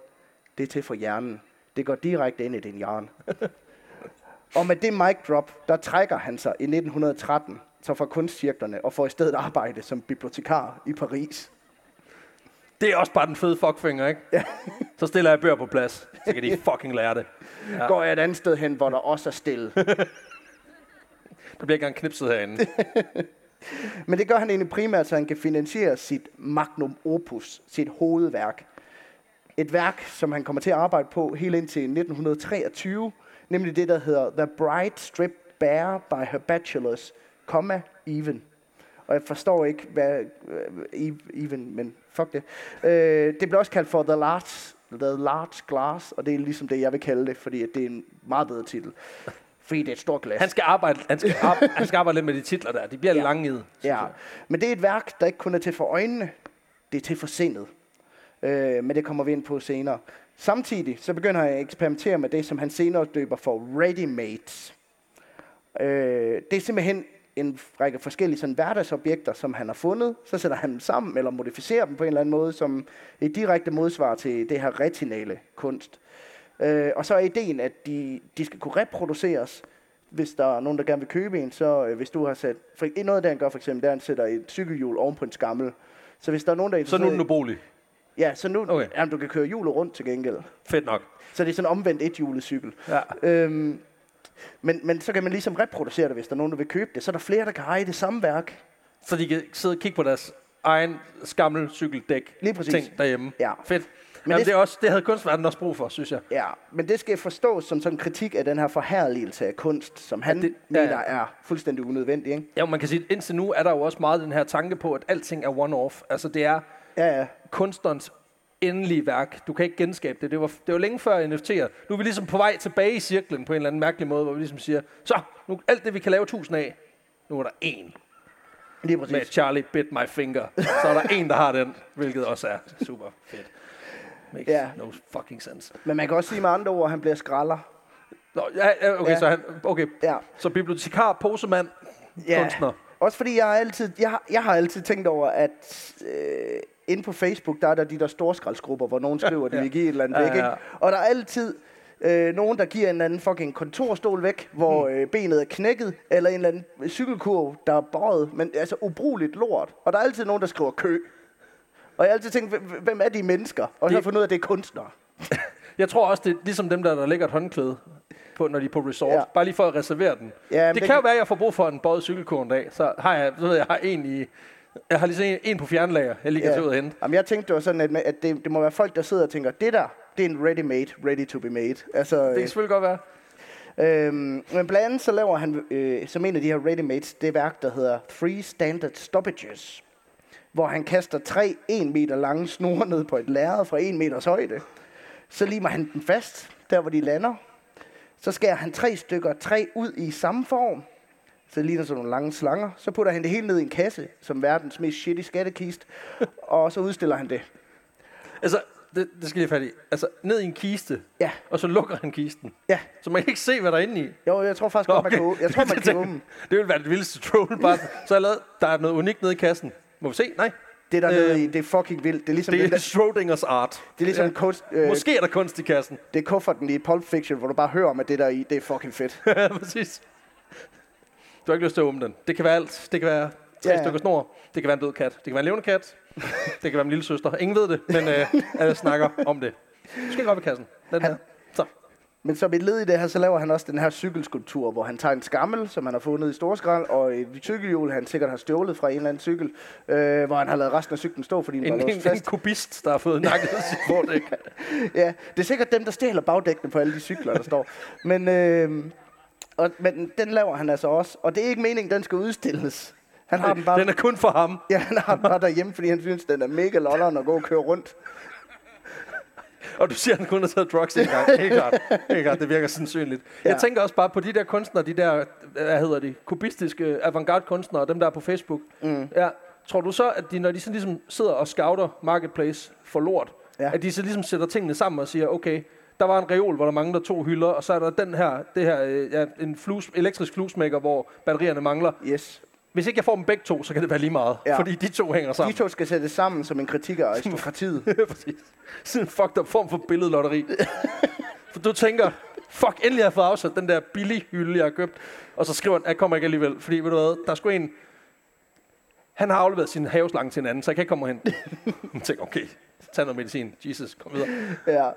det er til for hjernen. Det går direkte ind i din hjerne. Og med det mic drop, der trækker han sig i nitten tretten så fra kunstcirklerne og får i stedet arbejde som bibliotekar i Paris. Det er også bare den fede fuckfinger, ikke? Ja. Så stiller jeg bøger på plads, så kan de fucking lære det. Ja. Går jeg et andet sted hen, hvor der også er stille. Der bliver ikke engang knipset herinde. Men det gør han egentlig primært, så han kan finansiere sit magnum opus, sit hovedværk. Et værk, som han kommer til at arbejde på helt indtil nitten treogtyve, nemlig det, der hedder The Bride Stripped Bare by Her Bachelors, comma, Even. Og jeg forstår ikke, hvad uh, Even, men fuck det. Uh, det bliver også kaldt for The Large, The Large Glass, og det er ligesom det, jeg vil kalde det, fordi det er en meget bedre titel. Fordi det er et stort glas. Han skal arbejde, han skal arbejde, han skal arbejde lidt med de titler der. De bliver ja. Lange. Ja. Men det er et værk, der ikke kun er til for øjnene. Det er til for sindet. Øh, men det kommer vi ind på senere. Samtidig så begynder han at eksperimentere med det, som han senere døber for ready-mades. Øh, det er simpelthen en række forskellige sådan hverdagsobjekter, som han har fundet. Så sætter han dem sammen eller modificerer dem på en eller anden måde, som et direkte modsvar til det her retinale kunst. Uh, og så er ideen, at de, de skal kunne reproduceres, hvis der er nogen, der gerne vil købe en. Så uh, hvis du har sat... For, noget af det, han gør for eksempel, der han sætter et cykelhjul oven på en skammel. Så hvis der er nogen, der... Så nu er den ubrugelig? Ja, så nu... Okay. Jamen, du kan køre hjulet rundt til gengæld. Fedt nok. Så det er sådan omvendt et hjulet cykel. Ja. Uh, men, men så kan man ligesom reproducere det, hvis der er nogen, der vil købe det. Så er der flere, der kan eje det samme værk. Så de kan sidde og kigge på deres egen skammel cykeldæk. Lige præcis. Ting derhjemme. Ja. Fedt. Men jamen, det, det, er også, det havde kunstverdenen også brug for, synes jeg. Ja, men det skal forstås som sådan en kritik af den her forherligelse af kunst, som han ja, det, mener ja, ja. Er fuldstændig unødvendig, ikke? Ja, man kan sige, at indtil nu er der jo også meget den her tanke på, at alting er one-off. Altså, det er ja, ja. Kunstnerens endelige værk. Du kan ikke genskabe det. Det var, det var længe før N F T'er. Nu er vi ligesom på vej tilbage i cirklen på en eller anden mærkelig måde, hvor vi ligesom siger, så, nu, alt det, vi kan lave tusind af, nu er der én. Lige præcis. Med Charlie bit my finger. Så er der én, der har den, hvilket også er super fedt. makes yeah. no fucking sense. Men man kan også sige med andre ord, han bliver skralder. Nå, ja, okay, ja. Så han, okay. Ja. Så bibliotekar, posemand, ja. kunstner. Også fordi jeg har altid, jeg har, jeg har altid tænkt over, at øh, inde på Facebook, der er der de der storskraldsgrupper, hvor nogen skriver, at de vil give et eller andet ja, væk, ikke? Ja, ja. Og der er altid øh, nogen, der giver en eller anden fucking kontorstol væk, hvor øh, benet er knækket, eller en eller anden cykelkurv, der er bøjet, men altså ubrugeligt lort. Og der er altid nogen, der skriver kø. Og jeg har altid tænkt, hvem er de mennesker? Og så har jeg fundet ud af, at det er kunstnere. Jeg tror også, det er ligesom dem, der, der lægger et håndklæde på, når de er på resort. Ja. Bare lige for at reservere den. Ja, det kan det... jo være, at jeg får brug for en bøjet cykelkurv en dag. Så har jeg, så ved jeg, har en i... Jeg har lige en på fjernlager, jeg lige kan tage ud og hente. Jamen, jeg tænkte jo sådan, at, at det, det må være folk, der sidder og tænker, det der, det er en ready-made, ready-to-be-made. Altså, det kan øh, selvfølgelig godt være. Øhm, men blandt andet så laver han, øh, som en af de her ready-mades, det værk, der hedder Three Standard Stoppages, hvor han kaster tre en meter lange snore ned på et lærred fra en meters højde. Så limer han den fast, der hvor de lander. Så skærer han tre stykker træ ud i samme form. Så ligner sådan nogle lange slanger. Så putter han det hele ned i en kasse, som verdens mest shitty skattekiste. Og så udstiller han det. Altså, det, det skal jeg lige fat i. Altså, ned i en kiste. Ja. Og så lukker han kisten. Ja. Så man kan ikke se, hvad der er inde i. Jo, jeg tror faktisk, Nå, okay. at man kan, jeg tror, man kan åbne. Det ville være det vildeste troll. Bare. Så jeg lavede, der er noget unikt nede i kassen. Må vi se? Nej. Det der øh, nede i, det er fucking vildt. Det er ligesom det er der, Schrödingers art. Det er ligesom ja. kunst, øh, måske er der kunst i kassen. Det er kufferten i Pulp Fiction, hvor du bare hører om, at det der i, det er fucking fedt. Ja, præcis. Du har ikke lyst til at åbne den. Det kan være alt. Det kan være tre ja. stykker snor. Det kan være en død kat. Det kan være en levende kat. Det kan være en lille søster. Ingen ved det, men øh, alle snakker om det. Du skal ikke op i kassen. Den han, her. Så. Men som et led i det her, så laver han også den her cykelskulptur, hvor han tager en skammel, som han har fundet i Storskrald, og et cykelhjul, han sikkert har stjålet fra en eller anden cykel, øh, hvor han har lavet resten af cyklen stå, fordi den var låst fast. En kubist, der har fået nakket sit bordæk. Ja, det er sikkert dem, der stjæler bagdækkene på alle de cykler, der står. Men, øh, og, men den laver han altså også, og det er ikke meningen, den skal udstilles. Han har den, bare, den er kun for ham. Ja, han har den bare derhjemme, fordi han synes, den er mega lolleren at gå og køre rundt. Og du siger, at han kun har taget drugs en gang. Helt klart. Helt klart. Det virker sandsynligt. Ja. Jeg tænker også bare på de der kunstnere, de der, hvad hedder de, kubistiske avantgarde-kunstnere, dem der er på Facebook. Mm. Ja. Tror du så, at de, når de sådan ligesom sidder og scouter marketplace for lort, ja. at de så ligesom sætter tingene sammen og siger, okay, der var en reol, hvor der mangler to hylder, og så er der den her, det her, ja, en flus, elektrisk flusmaker, hvor batterierne mangler. Yes. Hvis ikke jeg får dem begge to, så kan det være lige meget. Ja. Fordi de to hænger sammen. De to skal sættes sammen som en kritik af aristokratiet. Præcis. Sådan en fucked up form for billedlotteri. For du tænker, fuck, endelig har jeg fået afsat den der billige hylde, jeg har købt. Og så skriver han, jeg kommer ikke alligevel. Fordi ved du hvad, der er sgu en... Han har afleveret sin haveslange til en anden, så jeg kan ikke komme hen. Jeg tænker, okay, tag noget medicin. Jesus, kom videre. Ja.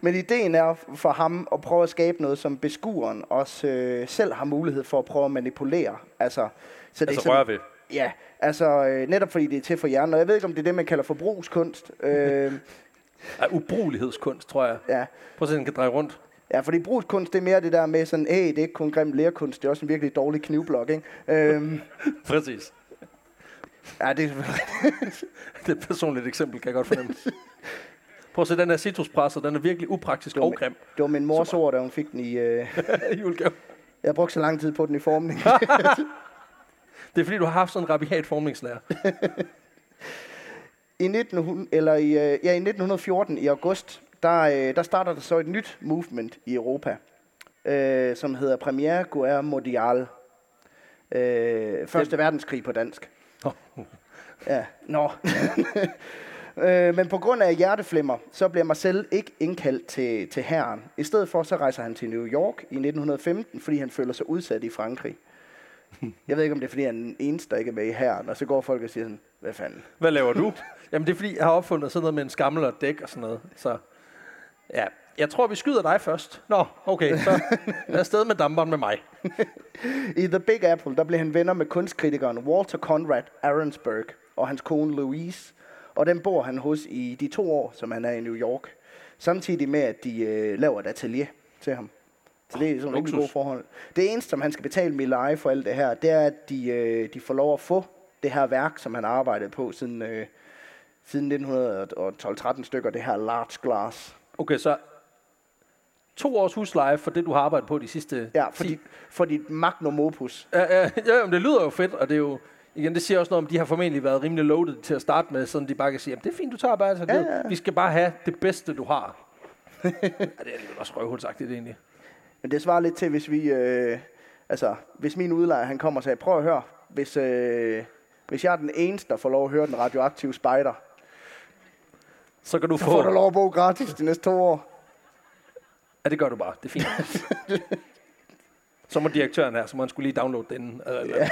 Men ideen er for ham at prøve at skabe noget, som beskueren også øh, selv har mulighed for at prøve at manipulere. Altså... Så det altså sådan, rører ved? Ja, altså øh, netop fordi det er til for hjernen. Og jeg ved ikke, om det er det, man kalder forbrugskunst. Øh, ja, ubrugelighedskunst, tror jeg. Ja. Prøv at se, den kan dreje rundt. Ja, fordi brugskunst, det er mere det der med sådan, hey, det er ikke kun grim lærkunst, det er også en virkelig dårlig knivblok, ikke? Øh, Præcis. Ja, det er et personligt eksempel, kan jeg godt fornemme. Prøv at se, den her citruspresser, den er virkelig upraktisk og grim. Det var min mors ord, da hun fik den i... Øh, I julegave. Jeg brugte så lang tid på den i formning. Det er fordi, du har haft sådan en rabiat formningslærer. I, nitten hundrede, eller i, ja, i nitten fjorten, i august, der, der starter der så et nyt movement i Europa, øh, som hedder Première Guerre Mondiale. Øh, Første Den. verdenskrig på dansk. Oh. Ja, nå. øh, men på grund af hjerteflimmer, så bliver Marcel ikke indkaldt til, til hæren. I stedet for, så rejser han til New York i nitten femten, fordi han føler sig udsat i Frankrig. Jeg ved ikke, om det er, fordi han er den eneste, der ikke er med i hæren. Og så går folk og siger sådan, hvad fanden? Hvad laver du? Jamen, det er, fordi jeg har opfundet sådan noget med en skammel og dæk og sådan noget. Så ja, jeg tror, vi skyder dig først. Nå, okay, så lad afsted med damperen med mig. I The Big Apple, der blev han venner med kunstkritikeren Walter Conrad Arensberg og hans kone Louise. Og den bor han hos i de to år, som han er i New York. Samtidig med, at de øh, laver et atelier til ham. Så det er sådan et godt forhold. Det eneste, som han skal betale med leje for alt det her, det er, at de, øh, de får lov at få det her værk, som han har arbejdet på siden, øh, siden nitten tolv tretten stykker, det her Large Glass. Okay, så to års husleje for det, du har arbejdet på de sidste... Ja, for, dit, for dit magnum opus. Ja, ja, ja, det lyder jo fedt, og det er jo... igen, det siger også noget om, de har formentlig været rimelig loaded til at starte med, sådan de bare kan sige, jamen det er fint, du tager bare altså, ja, ja. Vi skal bare have det bedste, du har. Ja, det er også røvhulsagtigt egentlig. Men det svarer lidt til, hvis vi, øh, altså, hvis min udlejer, han kommer og sagde, prøv at høre, hvis, øh, hvis jeg er den eneste, der får lov at høre den radioaktive spider, så kan du så få... får du lov at bo gratis de næste to år. Ja, det gør du bare. Det er fint. Så må direktøren her, så må han skulle lige downloade den. Ja.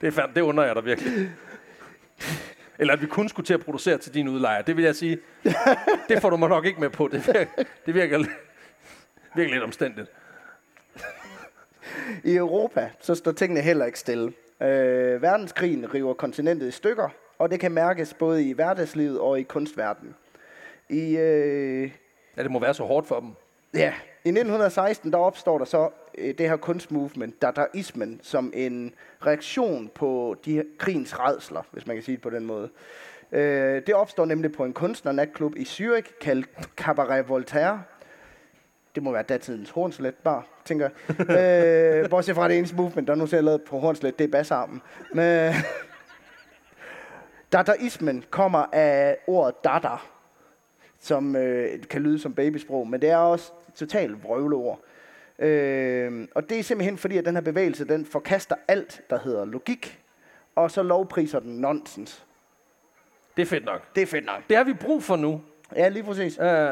Det er fandme, det undrer jeg dig virkelig. Eller at vi kun skulle til at producere til dine udlejere. Det vil jeg sige, det får du mig nok ikke med på. Det virker, det virker, virker lidt omstændigt. I Europa, så står tingene heller ikke stille. Øh, verdenskrigen river kontinentet i stykker, og det kan mærkes både i hverdagslivet og i kunstverdenen. I, øh... ja, det må være så hårdt for dem. Ja, i nitten seksten der opstår der så øh, det her kunstmovement, dadaismen, som en reaktion på de her krigens rædsler, hvis man kan sige det på den måde. Øh, det opstår nemlig på en kunstnernatklub i Zürich, kaldt Cabaret Voltaire. Det må være datidens Hornslet bar, tænker jeg. Øh, bortset fra det eneste movement, der nu ser lavet på Hornslet, det er bassarmen. Men dadaismen kommer af ordet dada, som øh, kan lyde som babysprog, men det er også totalt vrøvleord. Øh, og det er simpelthen fordi, at den her bevægelse, den forkaster alt, der hedder logik, og så lovpriser den nonsens. Det er fedt nok. Det er fedt nok. Det har vi brug for nu. Ja, lige præcis. Øh.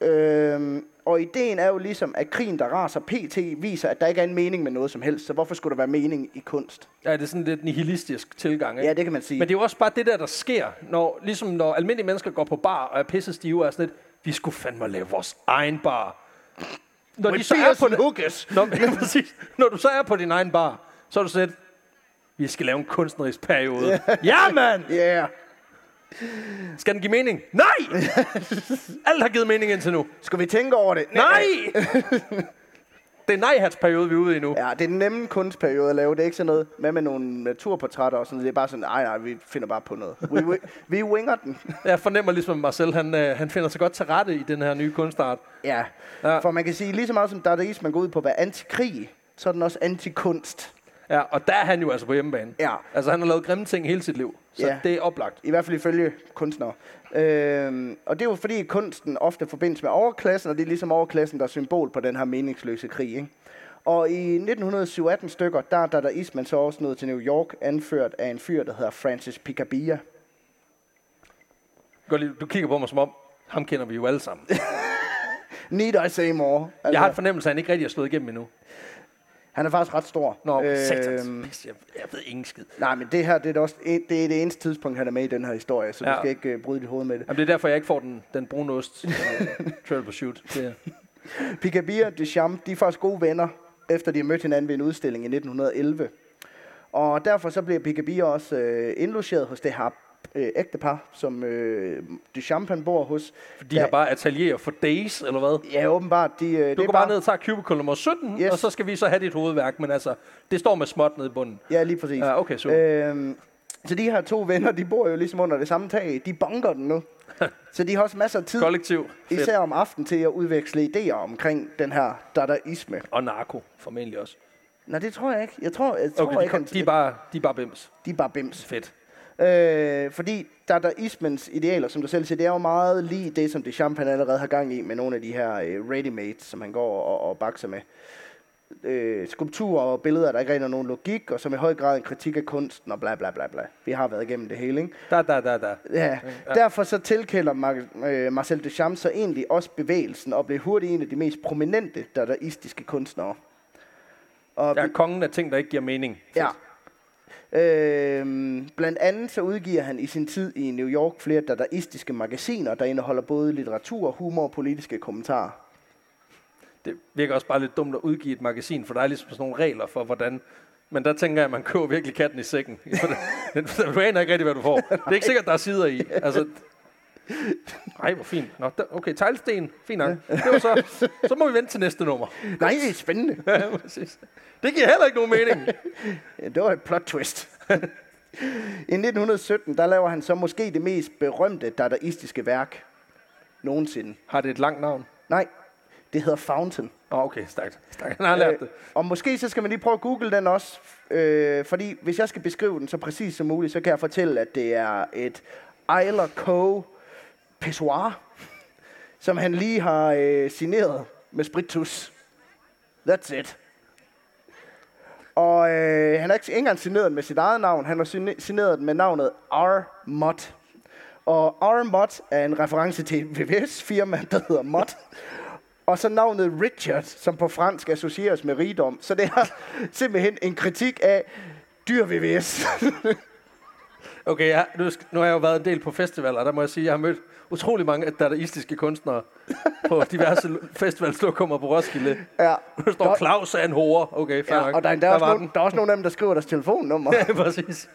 Øh, og ideen er jo ligesom, at krigen, der raser P T, viser, at der ikke er en mening med noget som helst, så hvorfor skulle der være mening i kunst? Ja, det er sådan lidt nihilistisk tilgang, ikke? Ja, det kan man sige. Men det er jo også bare det der, der sker, når, ligesom når almindelige mennesker går på bar og er pissestive og er sådan lidt, vi skulle fandme lave vores egen bar. Når, de så er på når, når du så er på din egen bar, så er du sådan lidt, vi skal lave en kunstnerisk periode. Yeah. Ja, mand! Ja! Yeah. Skal den give mening? Nej! Alt har givet mening indtil nu. Skal vi tænke over det? Nej! Det er nej-hatsperiode, vi er ude i nu. Ja, det er den nemme kunstperiode at lave. Det er ikke sådan noget med med nogle naturportrætter og sådan. Det er bare sådan, nej, nej, vi finder bare på noget. Vi, vi, vi winger den. Jeg fornemmer ligesom Marcel, han, han finder sig godt til rette i den her nye kunstart. Ja, ja. For man kan sige, lige så meget som dadaismen, man går ud på at være antikrig, så er den også antikunst. Ja, og der er han jo altså på hjemmebane. Ja. Altså, han har lavet grimme ting hele sit liv. Så ja. Det er oplagt. I hvert fald ifølge kunstnere. Øhm, og det er jo fordi, kunsten ofte forbindes med overklassen, og det er ligesom overklassen, der er symbol på den her meningsløse krig, ikke? Og i nitten syvogtyve stykker, der er dadaismen så også nået til New York, anført af en fyr, der hedder Francis Picabia. Du kigger på mig som om, ham kender vi jo alle sammen. Need I say more? Altså. Jeg har en fornemmelse, at han ikke rigtig har slået igennem endnu. Han er faktisk ret stor. Nå, øh, satans. Jeg, jeg ved ingen skid. Nej, men det her, det er, også, det er det eneste tidspunkt, han er med i den her historie, så ja. Du skal ikke øh, bryde dit hoved med det. Jamen, det er derfor, jeg ikke får den, den brune ost. Trail Pursuit. Picabia og Duchamp, de er faktisk gode venner, efter de har mødt hinanden ved en udstilling i nitten elleve. Og derfor så bliver Picabia også øh, indlogeret hos det her øh, ægtepar, som øh, Duchamp han bor hos. De har bare atelier for days, eller hvad? Ja, åbenbart. De, øh, du det går bare ned og tager cubicle nummer sytten, yes. Og så skal vi så have dit hovedværk, men altså, det står med småt nede i bunden. Ja, lige præcis. Ja, okay, så. Øhm, så de her to venner, de bor jo ligesom under det samme tag. De bunker den nu. Så de har også masser af tid, kollektiv. Især om aftenen, til at udveksle idéer omkring den her dadaisme. Og narko, formentlig også. Nej, det tror jeg ikke. Jeg tror, jeg tror okay, ikke, de, de, de, er bare, de er bare bims. De er bare bims. Fedt. Øh, fordi dadaismens idealer, som du selv siger, det er jo meget lige det, som Duchamp han allerede har gang i med nogle af de her øh, ready-mades, som han går og, og bakser med. Øh, skulpturer og billeder, der ikke rigtig er nogen logik, og som i høj grad en kritik af kunsten, og bla bla bla bla. Vi har været igennem det hele, ikke? Da, da, da, da. Ja. Derfor så tilkælder Mar- øh, Marcel Duchamp så egentlig også bevægelsen, og blev hurtigt en af de mest prominente dadaistiske kunstnere. Og der er kongen af ting, der ikke giver mening. Ja. Øhm, blandt andet så udgiver han i sin tid i New York flere dadaistiske magasiner, der indeholder både litteratur, humor og politiske kommentarer. Det virker også bare lidt dumt at udgive et magasin, for der er ligesom sådan nogle regler for, hvordan... Men der tænker jeg, at man køber virkelig katten i sækken. Du aner ikke rigtig, hvad du får. Det er ikke sikkert, der er sider i. Altså... Nej, hvor fint. Nå, der, okay, teglsten. Fint nok. Det var så. Så må vi vente til næste nummer. Nej, det er spændende. Ja, det giver heller ikke nogen mening. Ja, det var et plot twist. I nitten sytten, der laver han så måske det mest berømte dadaistiske værk nogensinde. Har det et langt navn? Nej. Det hedder Fountain. Oh, okay, stærkt. Stærkt. Han har lært det. Øh, og måske så skal man lige prøve at google den også. Øh, fordi hvis jeg skal beskrive den så præcis som muligt, så kan jeg fortælle, at det er et Eiler Co. pissoir, som han lige har øh, signeret med sprittus. That's it. Og øh, han har ikke engang signeret med sit eget navn. Han har signeret med navnet R-Mott. Og R-Mott er en reference til et V V S-firma, der hedder Mott. Og så navnet Richard, som på fransk associeres med rigdom. Så det er simpelthen en kritik af dyr V V S. Okay, jeg, nu, nu har jeg jo været en del på festivaler, og der må jeg sige, at jeg har mødt utrolig mange dadaistiske kunstnere på diverse festivalslokummer på Roskilde. Ja. Der står Claus er en hore. Okay, fair ja, og der er, der, der, også nogen, der er også nogle af dem, der skriver deres telefonnummer. Ja, præcis.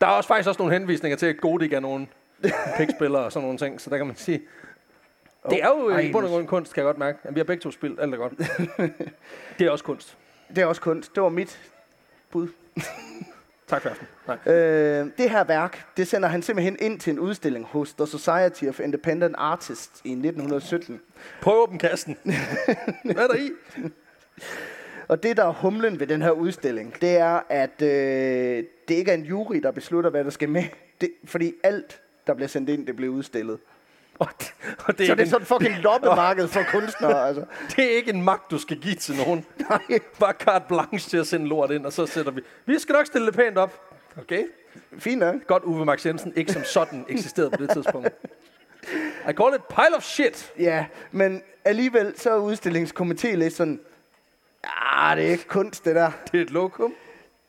Der er også faktisk også nogle henvisninger til, at Godik er nogle pikspillere og sådan nogle ting, så der kan man sige... Oh, det er jo i bund og grund kunst, kan jeg godt mærke. Jamen, vi har begge to spillet, alt er godt. Det er også kunst. Det er også kunst. Det var mit bud. Tak for aften. Øh, det her værk, det sender han simpelthen ind til en udstilling hos The Society of Independent Artists i nitten sytten. Prøv åbne kassen. Hvad er der i? Og det, der er humlen ved den her udstilling, det er, at øh, det ikke er en jury, der beslutter, hvad der skal med. Det, fordi alt, der bliver sendt ind, det bliver udstillet. Og det, og det så er det er sådan en fucking loppemarked for kunstnere, altså. Det er ikke en magt, du skal give til nogen. Nej. Bare carte blanche til at sende lort ind, og så sætter vi... Vi skal nok stille det pænt op. Okay. Fint, ja. Godt, Uwe Max Jensen ikke som sådan eksisterede på det tidspunkt. I call it pile of shit. Ja, men alligevel så er udstillingskomité lidt sådan... Ah, det er ikke kunst, det der. Det er et lokum.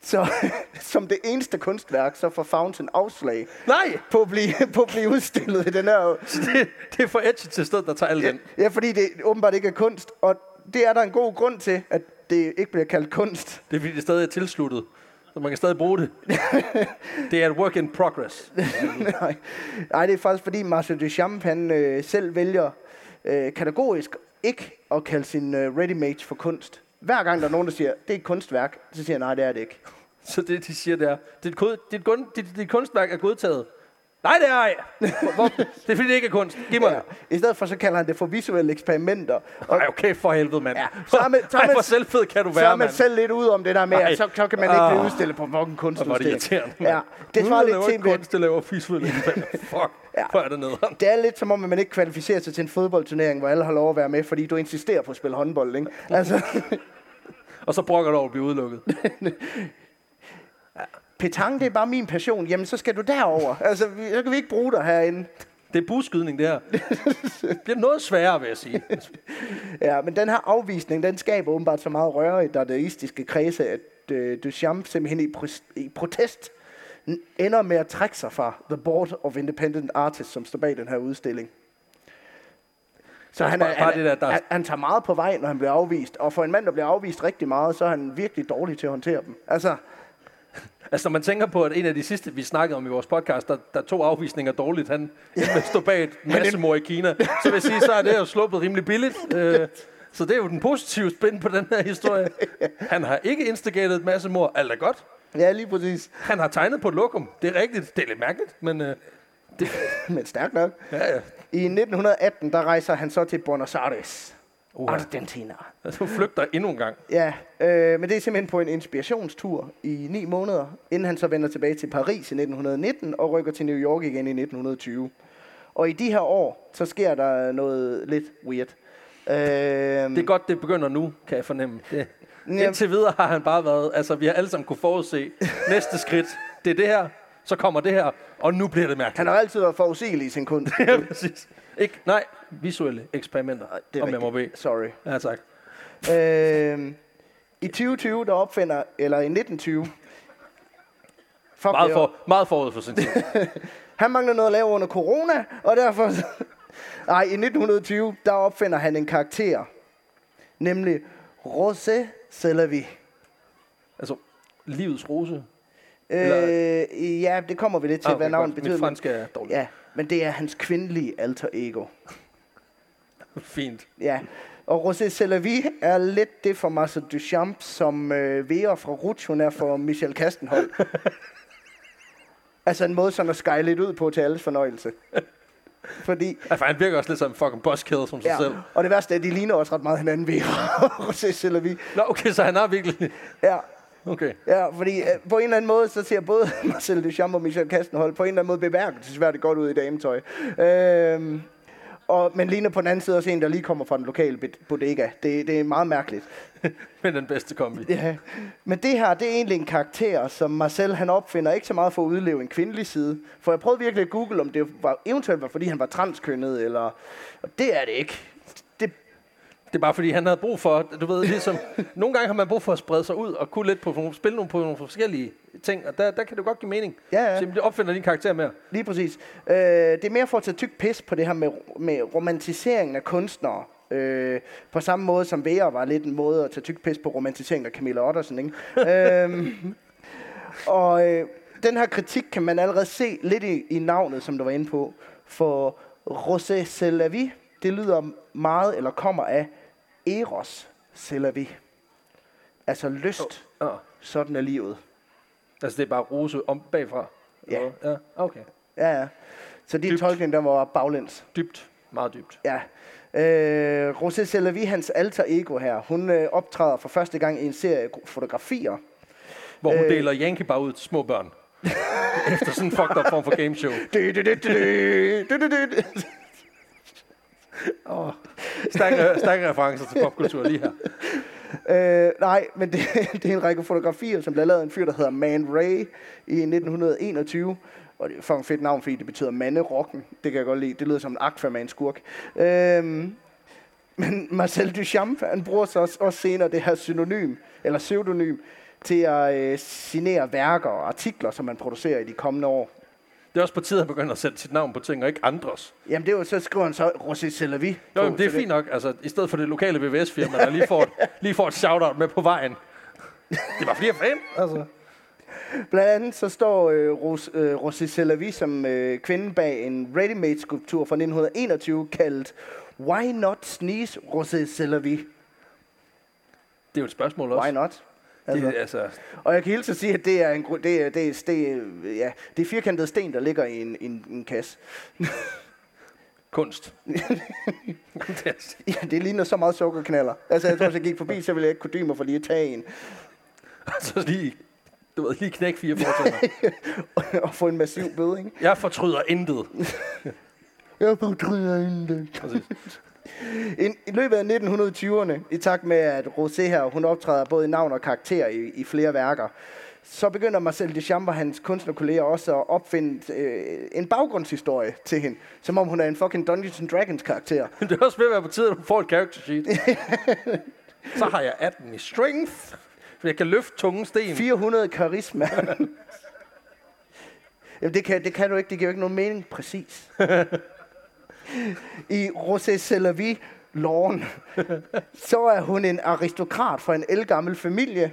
Så som det eneste kunstværk, så får Fountain afslag Nej. På, at blive, på at blive udstillet i den her... Det, det er for edgy til stedet, der tager alt den. Ja, ja, fordi det åbenbart ikke er kunst, og det er der en god grund til, at det ikke bliver kaldt kunst. Det er fordi, det stadig er tilsluttet, så man kan stadig bruge det. Det er et work in progress. Nej. Nej, det er faktisk fordi Marcel Duchamp, han øh, selv vælger øh, kategorisk ikke at kalde sin øh, ready-made for kunst. Hver gang der er nogen, der siger, det er et kunstværk, så siger jeg, nej, det er det ikke. Så det, de siger, det er, dit, kun, dit, kun, dit, dit kunstværk er godtaget. Nej, det er ej. Hvor, det er fordi, det ikke er kunst. Giv mig ja. I stedet for, så kalder han det for visuelle eksperimenter. Og nej, okay, for helvede, mand. Ja, så man, så ej, hvor selvfed kan du være, mand. Så er man mand. Selv lidt ud om det der med, at så, så kan man ikke blive udstillet på fucking kunstudstilling. Det er irriterende, ja. Det svarer lidt til... Nu kunst, det laver visuelle eksperimenter. Fuck, ja. Hvor er det nede. Det er lidt som om, at man ikke kvalificerer sig til en fodboldturnering, hvor alle har lov at være med, fordi du insisterer på at spille håndbold, ikke? Altså. Og så brokker du over at blive udelukket. Ja. Petanque, det er bare min passion. Jamen, så skal du derover. Altså, vi, så kan vi ikke bruge dig herinde. Det er buskydning, det her. Det bliver noget sværere, vil jeg sige. Ja, men den her afvisning, den skaber åbenbart så meget røre i dadaistiske kredse, at øh, Duchamp simpelthen i, pro- i protest ender med at trække sig fra The Board of Independent Artists, som står bag den her udstilling. Så han, er, han, det der, der... Han, han tager meget på vej, når han bliver afvist. Og for en mand, der bliver afvist rigtig meget, så er han virkelig dårlig til at håndtere dem. Altså... Altså, når man tænker på, at en af de sidste, vi snakkede om i vores podcast, der, der tog afvisninger dårligt, han stod bag et massemord i Kina, så vil jeg sige, så er det jo sluppet rimelig billigt. Øh, så det er jo den positive spin på den her historie. Han har ikke instigatet et massemord, alt er godt. Ja, lige præcis. Han har tegnet på et lokum, det er rigtigt, det er lidt mærkeligt, men... Øh, det... men stærkt nok. Ja, ja. I nitten atten, der rejser han så til Buenos Aires. Uh-huh. Argentina. Du flygter endnu en gang. Ja, øh, men det er simpelthen på en inspirationstur i ni måneder, inden han så vender tilbage til Paris i nitten nitten og rykker til New York igen i nitten tyve. Og i de her år, så sker der noget lidt weird. Øh, det er godt, det begynder nu, kan jeg fornemme. Det. Indtil videre har han bare været, altså vi har alle sammen kunne forudse, næste skridt, det er det her, så kommer det her, og nu bliver det mærkeligt. Han har altid været forudsigelig i sin kunst. Ja, præcis. Ikke, nej, visuelle eksperimenter. Det er om rigtigt. M og B. Sorry. Ja, tak. Øhm, I tyve tyve, der opfinder, eller i nitten tyve... Fuck meget, for, meget forud for sin tid. Han mangler noget at lave under corona, og derfor... Nej, i nitten tyve, der opfinder han en karakter. Nemlig Rrose Sélavy. Altså, livets rose? Øh, ja, det kommer vi lidt til, ah, okay, hvad navnet betyder. Mit fransk er dårligt. Ja, men det er hans kvindelige alter ego. Fint. Ja, og Rosé Sélavy er lidt det for Marcel Duchamp, som øh, Vera fra Ruth, hun er for Michel Castenhold. Altså en måde sådan at skye lidt ud på til alles fornøjelse. Fordi altså, han virker også lidt som en fucking buzzkill som sig ja. selv. Og det værste er, at de ligner også ret meget hinanden, ved Rrose Sélavy. Nå, okay, så han har virkelig... Ja. Okay. Ja, fordi øh, på en eller anden måde, så ser både Marcel Duchamp og Michel Castenhold på en eller anden måde bemærkelsesværdigt godt ud i dametøj. Øhm, og, men ligner på den anden side også en, der lige kommer fra den lokale bodega. Det, det er meget mærkeligt. Men den bedste kombi. Ja. Men det her, det er egentlig en karakter, som Marcel han opfinder ikke så meget for at udleve en kvindelig side. For jeg prøvede virkelig at google, om det var, eventuelt var, fordi han var transkønnet, eller... Og det er det ikke. Det er bare fordi, han havde brug for, du ved, ligesom, nogle gange har man brug for at sprede sig ud og kunne lidt på, spille nogle, på nogle forskellige ting, og der, der kan det godt give mening. Ja, ja. Så det opfinder din karakter mere. Lige præcis. Øh, det er mere for at tage tyk pis på det her med, med romantiseringen af kunstnere. Øh, på samme måde som Vera var lidt en måde at tage tyk pis på romantiseringen af Camilla Ottersen, ikke? øhm, og øh, den her kritik kan man allerede se lidt i, i navnet, som du var inde på, for Rrose Sélavy, det lyder meget, eller kommer af, Eros Sélavy. Altså lyst. Oh, oh. Sådan er livet. Altså det er bare rose om bagfra? Ja. Ja, okay. Ja, ja. Så de tolkning, der var baglæns. Dybt. Meget dybt. Ja. Øh, Rrose Sélavy, hans alter ego her, hun øh, optræder for første gang i en serie fotografier. Hvor hun øh, deler Yankee bare ud til små børn. Efter sådan en fucked up form for gameshow. Oh, stærke, stærke referencer til popkultur lige her. øh, nej, men det, det er en række fotografier, som blev lavet af en fyr, der hedder Man Ray i nitten enogtyve. Og det er fucking fedt navn, fordi det betyder manderokken. Det kan jeg godt lide. Det lyder som en Aquaman-skurk. Øh, men Marcel Duchamp, han bruger så også, også senere det her synonym, eller pseudonym, til at øh, signere værker og artikler, som man producerer i de kommende år. Det er også på tide, at han begynder at sætte sit navn på ting, og ikke andres. Jamen, det er jo, så skriver han så Rrose Sélavy. Jo, jamen, det er fint nok. Altså, i stedet for det lokale B V S-firma, der lige får, et, lige får et shout-out med på vejen. Det var flere fan, altså. Blandt andet så står øh, Rose, øh, Rrose Sélavy som øh, kvinden bag en ready-made-skulptur fra nitten enogtyve, kaldt Why Not Sneeze Rrose Sélavy? Det er jo et spørgsmål også. Why not? Altså. Det, altså. Og jeg kan hilse at sige, at det er en gru- det er, det er, det er, ja, det er firkantede sten, der ligger i en, en, en kasse. Kunst. Ja, det ligner så meget sukkerknaller. Altså, jeg tror, hvis jeg gik forbi, så ville jeg ikke kunne dybe mig for lige at tage en. Altså lige, du ved, lige knæk fire fortænder. Og få en massiv bøde, ikke? Jeg fortryder intet. Jeg fortryder intet. Præcis. I løbet af nitten tyverne, i takt med at Rosé her, hun optræder både i navn og karakter i, i flere værker, så begynder Marcel Duchamp og hans kunstnerkolleger også at opfinde øh, en baggrundshistorie til hende, som om hun er en fucking Dungeons and Dragons karakter. Det er også ved at være på tide, at hun får et character sheet. Så har jeg atten i strength, for jeg kan løfte tunge sten. fire hundrede karisma. Jamen det kan, det kan du ikke, det giver jo ikke nogen mening præcis. I Rrose Sélavy Lorne, så er hun en aristokrat fra en ældgammel familie,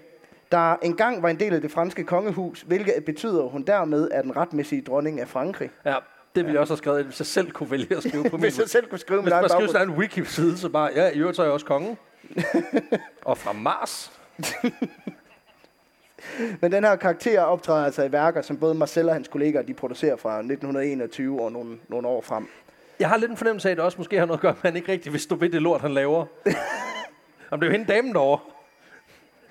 der engang var en del af det franske kongehus, hvilket betyder, at hun dermed er den retmæssige dronning af Frankrig. Ja, det ville jeg også have skrevet, hvis jeg selv kunne vælge at skrive på min. Hvis jeg selv kunne skrive min egen baggrund. Hvis man skriver sådan en wiki-side, så bare, ja, i øvrigt er jeg også kongen. Og fra Mars. Men den her karakter optræder altså i værker, som både Marcel og hans kolleger, de producerer fra nitten enogtyve og nogle, nogle år frem. Jeg har lidt en fornemmelse af, at det også måske har noget at gøre, at han ikke rigtig vil stå ved det lort, han laver. Jamen, det er jo hende damen derovre.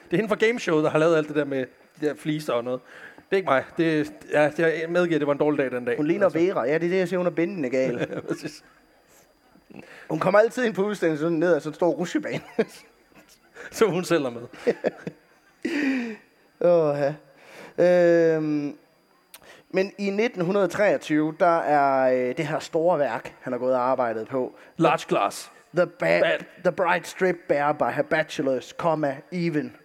Det er hende fra gameshowet, der har lavet alt det der med de der fliser og noget. Det er ikke mig. Det, ja, jeg medgiver, det var en dårlig dag den dag. Hun ligner altså. Vera. Ja, det er det, jeg ser, hun er bindende gal. Hun kommer altid ind på udstillingen sådan ned af sådan en stor rutsjebane. Så hun selv er med. Åh, ja. Øhm... Men i nitten treogtyve, der er øh, det her store værk, han har gået og arbejdet på. Large Glass. The, ba- The Bride Stripped Bare by Her Bachelors, comma, Even.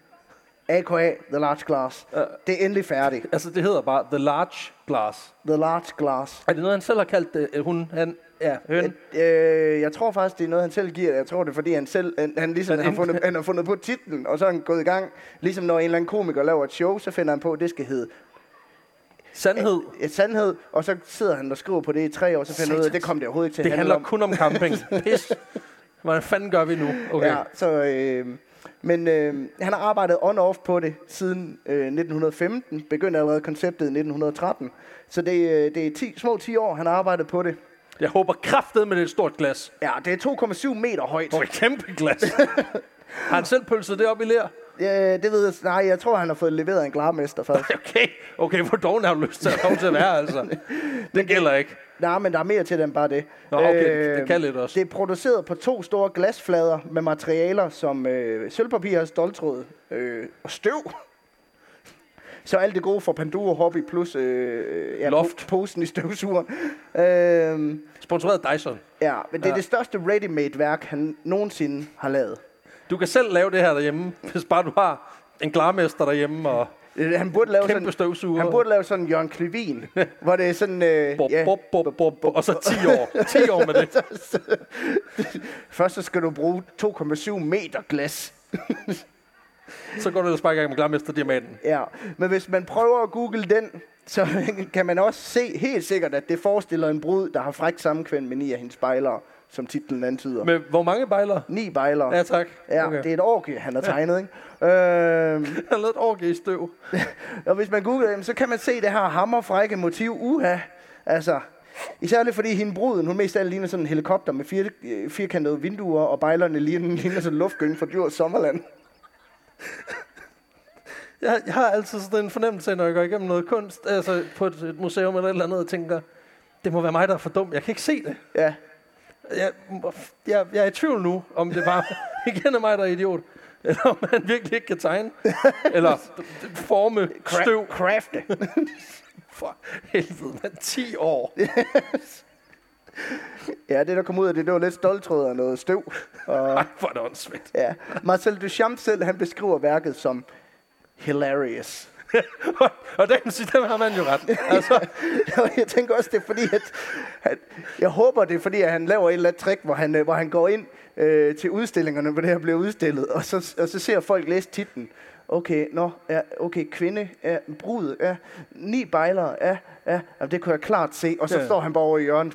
A K A The Large Glass. Uh, det er endelig færdigt. Altså, det hedder bare The Large Glass. The Large Glass. Er det noget, han selv har kaldt det? Uh, hun, han, ja, høn? Et, øh, jeg tror faktisk, det er noget, han selv giver. Jeg tror, det er, fordi han selv han, han ligesom han har, fundet, han har fundet på titlen, og så er han gået i gang. Ligesom når en eller anden komiker laver et show, så finder han på, at det skal hedde Sandhed. Et, et sandhed, og så sidder han og skriver på det i tre år, så finder ud af, det kom det overhovedet ikke til. Det handler om. Kun om camping. Pis. Hvordan fanden gør vi nu? Okay. Ja, så, øh, men øh, han har arbejdet on-off på det siden øh, nitten femten, begyndte allerede konceptet i nitten tretten. Så det, øh, det er ti, små ti år, han har arbejdet på det. Jeg håber kraftedeme med det er et stort glas. Ja, det er to komma syv meter højt. Oh, et kæmpe glas. Har han selv pølset det op i ler? Ja, det ved jeg. Nej, jeg tror, han har fået leveret en glarmester først. Okay, okay, hvor doven har du lyst til at komme til at være, altså? Det men gælder det, ikke. Nej, men der er mere til det end bare det. Nå, okay, øh, det kan lidt også. Det er produceret på to store glasflader med materialer som øh, sølvpapir og ståltråd øh, og støv. Så alt det gode for Panduro Hobby plus øh, ja, loft. Posen i støvsugeren. Øh, Sponsoreret Dyson. Ja, men det er ja. det største ready-made-værk, han nogensinde har lavet. Du kan selv lave det her derhjemme, hvis bare du har en glarmester derhjemme og han burde lave kæmpe støvsuger. Han burde lave sådan Jørgen Klevin, hvor det er sådan... Øh, bop, ja, bop, bop, bop, bop, og så ti år. ti år med det. Først så skal du bruge to komma syv meter glas. Så går du ellers bare i gang med glarmesterdiamanten. Ja, men hvis man prøver at google den, så kan man også se helt sikkert, at det forestiller en brud, der har frækt sammenkvænd med ni af hendes bejlere, som titlen antyder. Men hvor mange bejlere? Ni bejlere. Ja, tak. Ja, okay. Det er et orgie, han har tegnet, ikke? Øh... Han har lavet et orgie i støv. Og hvis man googler dem, så kan man se det her hammerfrække motiv. Uha, altså... Især lidt fordi hende bruden, hun mest af alt ligner sådan en helikopter med fir- firkantede vinduer, og bejlerne ligner, ligner sådan en luftgynge fra Djurs Sommerland. Jeg, jeg har altid sådan en fornemmelse, når jeg går igennem noget kunst, altså på et, et museum eller et eller andet, og tænker, det må være mig, der er for dum. Jeg kan ikke se det. Ja. Jeg, jeg, jeg er i tvivl nu, om det bare igen er mig, der er idiot. Eller om han virkelig ikke kan tegne. Eller forme støv. Crafte. For helvede, man. ti år. Ja, det der kom ud af det, det var lidt stoltråd og noget støv. Nej, hvor er det åndssvigt. Ja. Marcel Duchamp selv, han beskriver værket som hilarious. Og den dem har man jo ret. Altså. Jeg tænker også, det er fordi, at, at jeg håber, det er fordi, at han laver et eller andet trick, hvor han, hvor han går ind øh, til udstillingerne, hvor det her bliver udstillet, og så, og så ser folk læse titlen. Okay, nå, ja, okay, kvinde, ja, brud, ja, ni bejlere, ja, ja, jamen, det kunne jeg klart se, og så ja. står han bare over i hjørnet.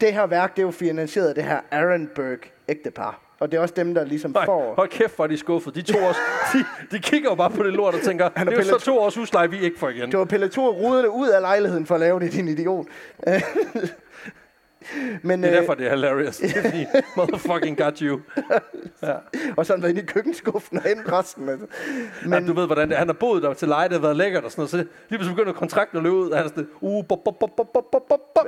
Det her værk, det er jo finansieret af det her Ehrenberg-ægtepar. Og det er også dem, der ligesom nej, får... Hold kæft, hvor er de skuffet. De, to års, de, de kigger jo bare på det lort og tænker, det er jo så to års husleje, vi ikke får igen. Det var Pelle Thor ruderne ud af lejligheden for at lave det, din idiot. Men, det er øh, derfor, det er hilarious. Det er fordi, motherfucking got you. Ja. Og så har han været inde i køkkenskuffen og endte resten. Altså. Men, ja, du ved, hvordan det er. Han har boet der til leje, det har været lækkert og sådan noget. Så lige pludselig begynder kontrakten at løbe ud, og han er sådan, uh, bop, bop, bop, bop, bop, bop, bop.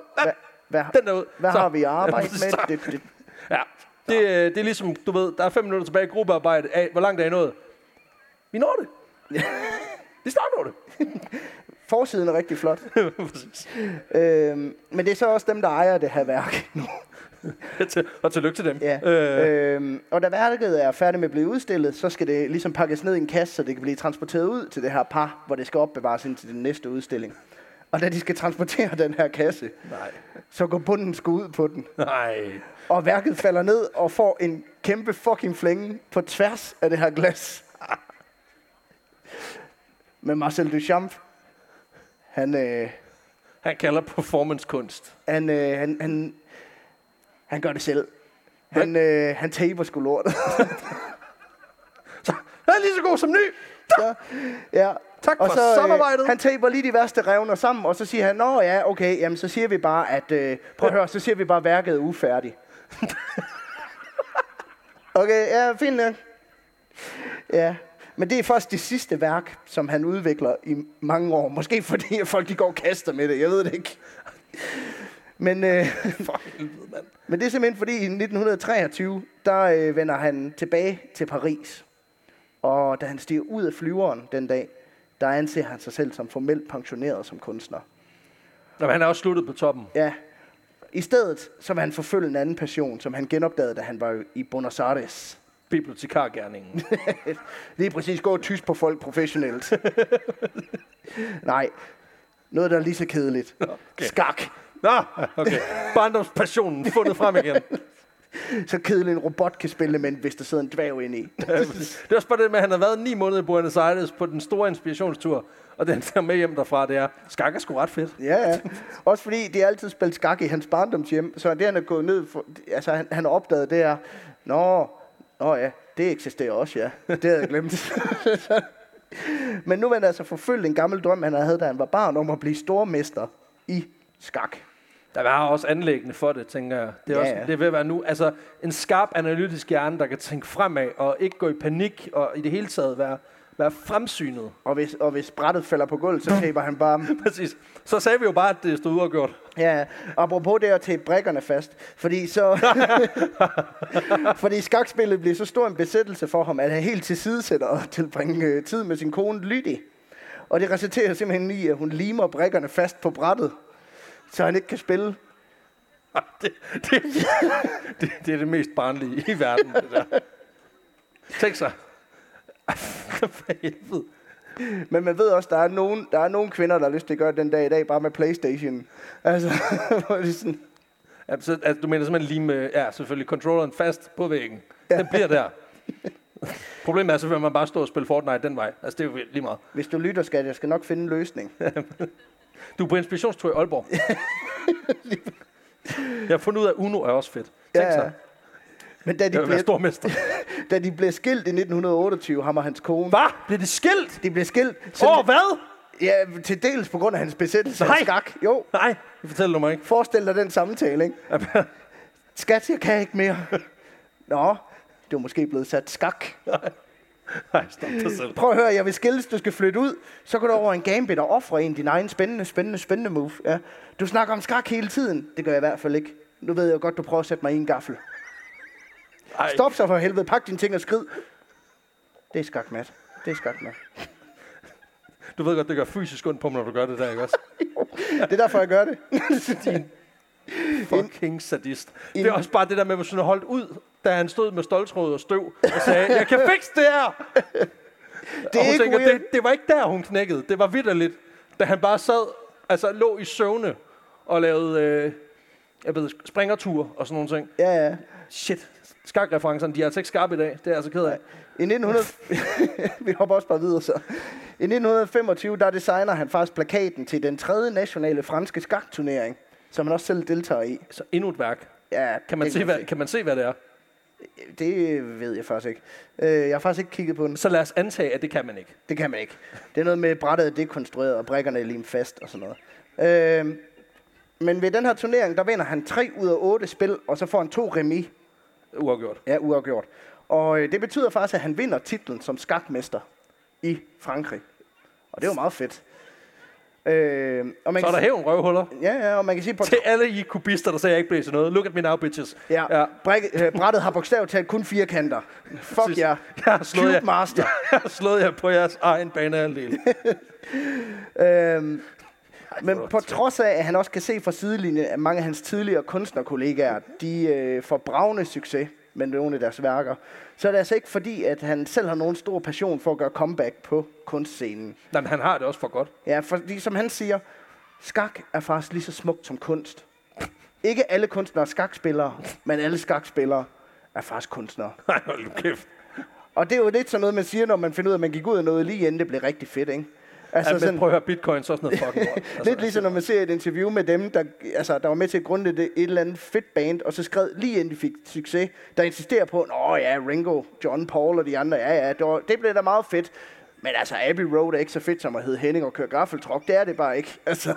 Hvad, den derud. Hvad så, har vi arbejdet med? Det, det. Ja. Det, det er ligesom, du ved, der er fem minutter tilbage i gruppearbejde. Af, hvor langt er I nået? Vi når det. Vi snart når det. Forsiden er rigtig flot. øhm, men det er så også dem, der ejer det her værk nu. Og tillykke til dem. Ja. Øh. Øhm, og da værket er færdigt med at blive udstillet, så skal det ligesom pakkes ned i en kasse, så det kan blive transporteret ud til det her par, hvor det skal opbevares indtil den næste udstilling. Og da de skal transportere den her kasse, nej. så går bunden sgu ud på den. Nej. Og værket falder ned og får en kæmpe fucking flænge på tværs af det her glas. Men Marcel Duchamp, han... Øh, han kalder performancekunst. Han, øh, han, han, han gør det selv. Han, øh, han taber sgu lortet. Så, han er lige så god som ny. Ja, ja. Tak for og så, samarbejdet. Øh, han taber lige de værste revner sammen, og så siger han, nå ja, okay, jamen, så siger vi bare, at, øh, prøv at høre, så siger vi bare, værket er ufærdigt. Okay, ja, fint nok. Ja, men det er først det sidste værk, som han udvikler i mange år. Måske fordi at folk de går og kaster med det, jeg ved det ikke. Men, øh, men det er simpelthen fordi, i nitten treogtyve, der øh, vender han tilbage til Paris. Og da han stiger ud af flyveren den dag, der anser han sig selv som formelt pensioneret som kunstner. Jamen, han er også sluttet på toppen. Ja. I stedet så vil han forfølge en anden passion, som han genopdagede, da han var i Buenos Aires. Bibliotekargerningen. Lige præcis. Gå og tysk på folk professionelt. Nej. Noget, der er lige så kedeligt. Okay. Skak. Nå, okay. Barndomspassionen fundet frem igen. Så kedelig en robot kan spille med, hvis der sidder en dværg inde i. Det er også bare det med, at han har været ni måneder i Buenos Aires på den store inspirationstur, og den der med hjem derfra, det er, skak er sgu ret fedt. Ja, ja. Også fordi de altid spillet skak i hans barndomshjem, så det han er gået ned for, altså han, han har opdaget, det er, nå, nå ja, det eksisterer også, ja. Det havde jeg glemt. Men nu vil han altså forfølge en gammel drøm, han havde, da han var barn, om at blive stormester i skak. Der var også anlæggende for det, tænker jeg. Det er, ja, ja. Også, det er ved at være nu. Altså, en skarp analytisk hjerne, der kan tænke fremad og ikke gå i panik, og i det hele taget være, være fremsynet. Og hvis, og hvis brættet falder på gulvet, så taber han bare... Præcis. Så sagde vi jo bare, at det stod uafgjort. Ja, apropos det at tape brikkerne fast. Fordi så... fordi skakspillet blev så stor en besættelse for ham, at han helt tilsidesætter og tilbringer tid med sin kone Lydi. Og det resulterer simpelthen i, at hun limer brikkerne fast på brættet, så han ikke kan spille. Det, det, det, det er det mest barnlige i verden, det der. Tænk sig. Men man ved også, der er nogen, der er nogen kvinder, der har lyst til at gøre den dag i dag, bare med PlayStation. Altså, hvor er det sådan... Ja, så, altså, du mener simpelthen lige med, ja, selvfølgelig, controlleren fast på væggen. Ja. Den bliver der. Problemet er selvfølgelig, at man bare står og spiller Fortnite den vej. Altså, det er jo lige meget. Hvis du lytter, skal jeg skal nok finde en løsning. Du er på inspirationstur i Aalborg. Jeg har fundet ud af, at Uno er også fedt. Tænk ja. Så. Men da de blev stormester. Da de blev skilt i nitten otteogtyve, ham og hans kone. Hvad? Blev de skilt? De blev skilt. Åh, oh, hvad? Ja, til dels på grund af hans besættelse af skak. Jo. Nej, det fortæller du mig ikke. Forestil dig den samtale, ikke? Skat, jeg kan ikke mere. Nå, du er måske blevet sat skak. Nej. Nej, stop dig selv. Prøv at høre, jeg vil skilles, du skal flytte ud. Så går du over en gambit og offre en din egen spændende, spændende, spændende move. Ja. Du snakker om skak hele tiden. Det gør jeg i hvert fald ikke. Nu ved jeg jo godt, du prøver at sætte mig i en gaffel. Ej. Stop så for helvede, pak dine ting og skrid. Det er skak, Matt. Det er skak, Matt. Du ved godt, det gør fysisk ondt på mig, når du gør det der, ikke også? Det er derfor, jeg gør det. Din fucking sadist. Det er også bare det der med, at man sådan holdt ud, da han stod med stoltråd og støv og sagde, jeg kan fikse det her! Det, er ikke tænker, det, det var ikke der, hun knækkede. Det var vitterligt, da han bare sad, altså lå i søvne og lavede øh, jeg ved, springertur og sådan nogle ting. Ja, ja. Shit. Skakreferencerne, de er altså ikke skarpe i dag. Det er jeg altså ked af. I nitten hundrede... Vi hopper også bare videre så. I nitten femogtyve, der designer han faktisk plakaten til den tredje nationale franske skakturnering, som han også selv deltager i. Så endnu et værk. Ja, kan man, se, hvad, kan man se, hvad det er? Det ved jeg faktisk ikke. Jeg har faktisk ikke kigget på den. Så lad os antage, at det kan man ikke. Det kan man ikke. Det er noget med brættet dekonstrueret, og brikkerne er limt fast og sådan noget. Men ved den her turnering, der vinder han tre ud af otte spil, og så får han to remis. Uafgjort. Ja, uafgjort. Og øh, det betyder faktisk, at han vinder titlen som skakmester i Frankrig. Og det er jo meget fedt. Øh, og man så er der hævn røvhuller. Ja, ja, og man kan sige... På til alle I kubister, der sagde, jeg ikke blev til noget. Look at me now, bitches. Ja, ja. Bræk, øh, brættet har bogstaveligt talt kun fire kanter. Fuck jer. Yeah. Cube master. Jeg har slået jer på jeres egen baneandel. øhm, Men på trods af, at han også kan se fra sidelinjen, at mange af hans tidligere kunstnerkollegaer, de øh, får bragende succes med nogle af deres værker, så er det altså ikke fordi, at han selv har nogen stor passion for at gøre comeback på kunstscenen. Nej, men han har det også for godt. Ja, fordi som han siger, skak er faktisk lige så smukt som kunst. Ikke alle kunstnere er skakspillere, men alle skakspillere er faktisk kunstnere. Nej, hold kæft. Og det er jo lidt sådan noget, man siger, når man finder ud af, at man gik ud af noget lige inden det blev rigtig fedt, ikke? Altså ja, men sådan, prøv at høre, bitcoins og sådan noget fucking lort. Altså, lidt ligesom når man ser et interview med dem, der, altså, der var med til at grunde det, et eller andet fedt band, og så skrev lige inden de fik succes, der insisterer på, nå ja, Ringo, John Paul og de andre, ja ja, det, var, det blev da meget fedt. Men altså, Abbey Road er ikke så fedt som at hedde Henning og køre gaffeltruck, det er det bare ikke. Altså.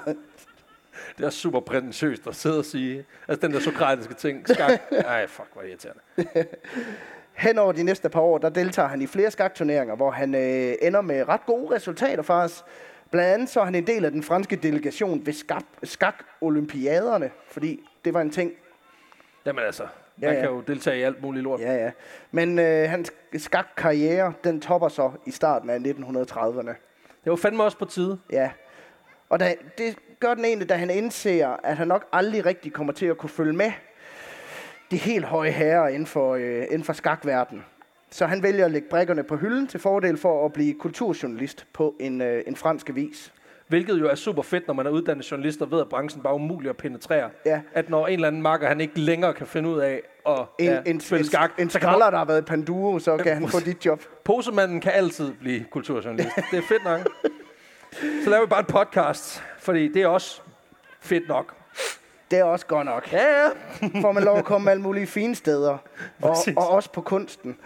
Det er super prætentiøst at sidde og sige, altså den der sokratiske ting, skak, ej fuck, hvor irriterende. Henover de næste par år, der deltager han i flere skakturneringer, hvor han øh, ender med ret gode resultater for os. Blandt andet så er han en del af den franske delegation ved skak- skak-olympiaderne, fordi det var en ting. Jamen altså, ja, han ja. kan jo deltage i alt muligt lort. Ja, ja. Men øh, hans skakkarriere, den topper så i starten af nitten trediverne. Det var fandme også på tide. Ja, og da, det gør den egentlig, da han indser, at han nok aldrig rigtig kommer til at kunne følge med de helt høje herrer inden for, øh, inden for skakverdenen. Så han vælger at lægge brikkerne på hylden til fordel for at blive kulturjournalist på en, øh, en fransk avis. Hvilket jo er super fedt, når man er uddannet journalist og ved, at branchen bare er umulig at penetrere. Ja. At når en eller anden makker, han ikke længere kan finde ud af at en, ja, en, spille skak. En, en skralder, man... der har været i Panduro, så kan han få dit job. Posemanden kan altid blive kulturjournalist. Det er fedt nok. Så laver vi bare en podcast, fordi det er også fedt nok. Det er også godt nok. Ja, ja. Får man lov at komme alle mulige fine steder. Og, og også på kunsten.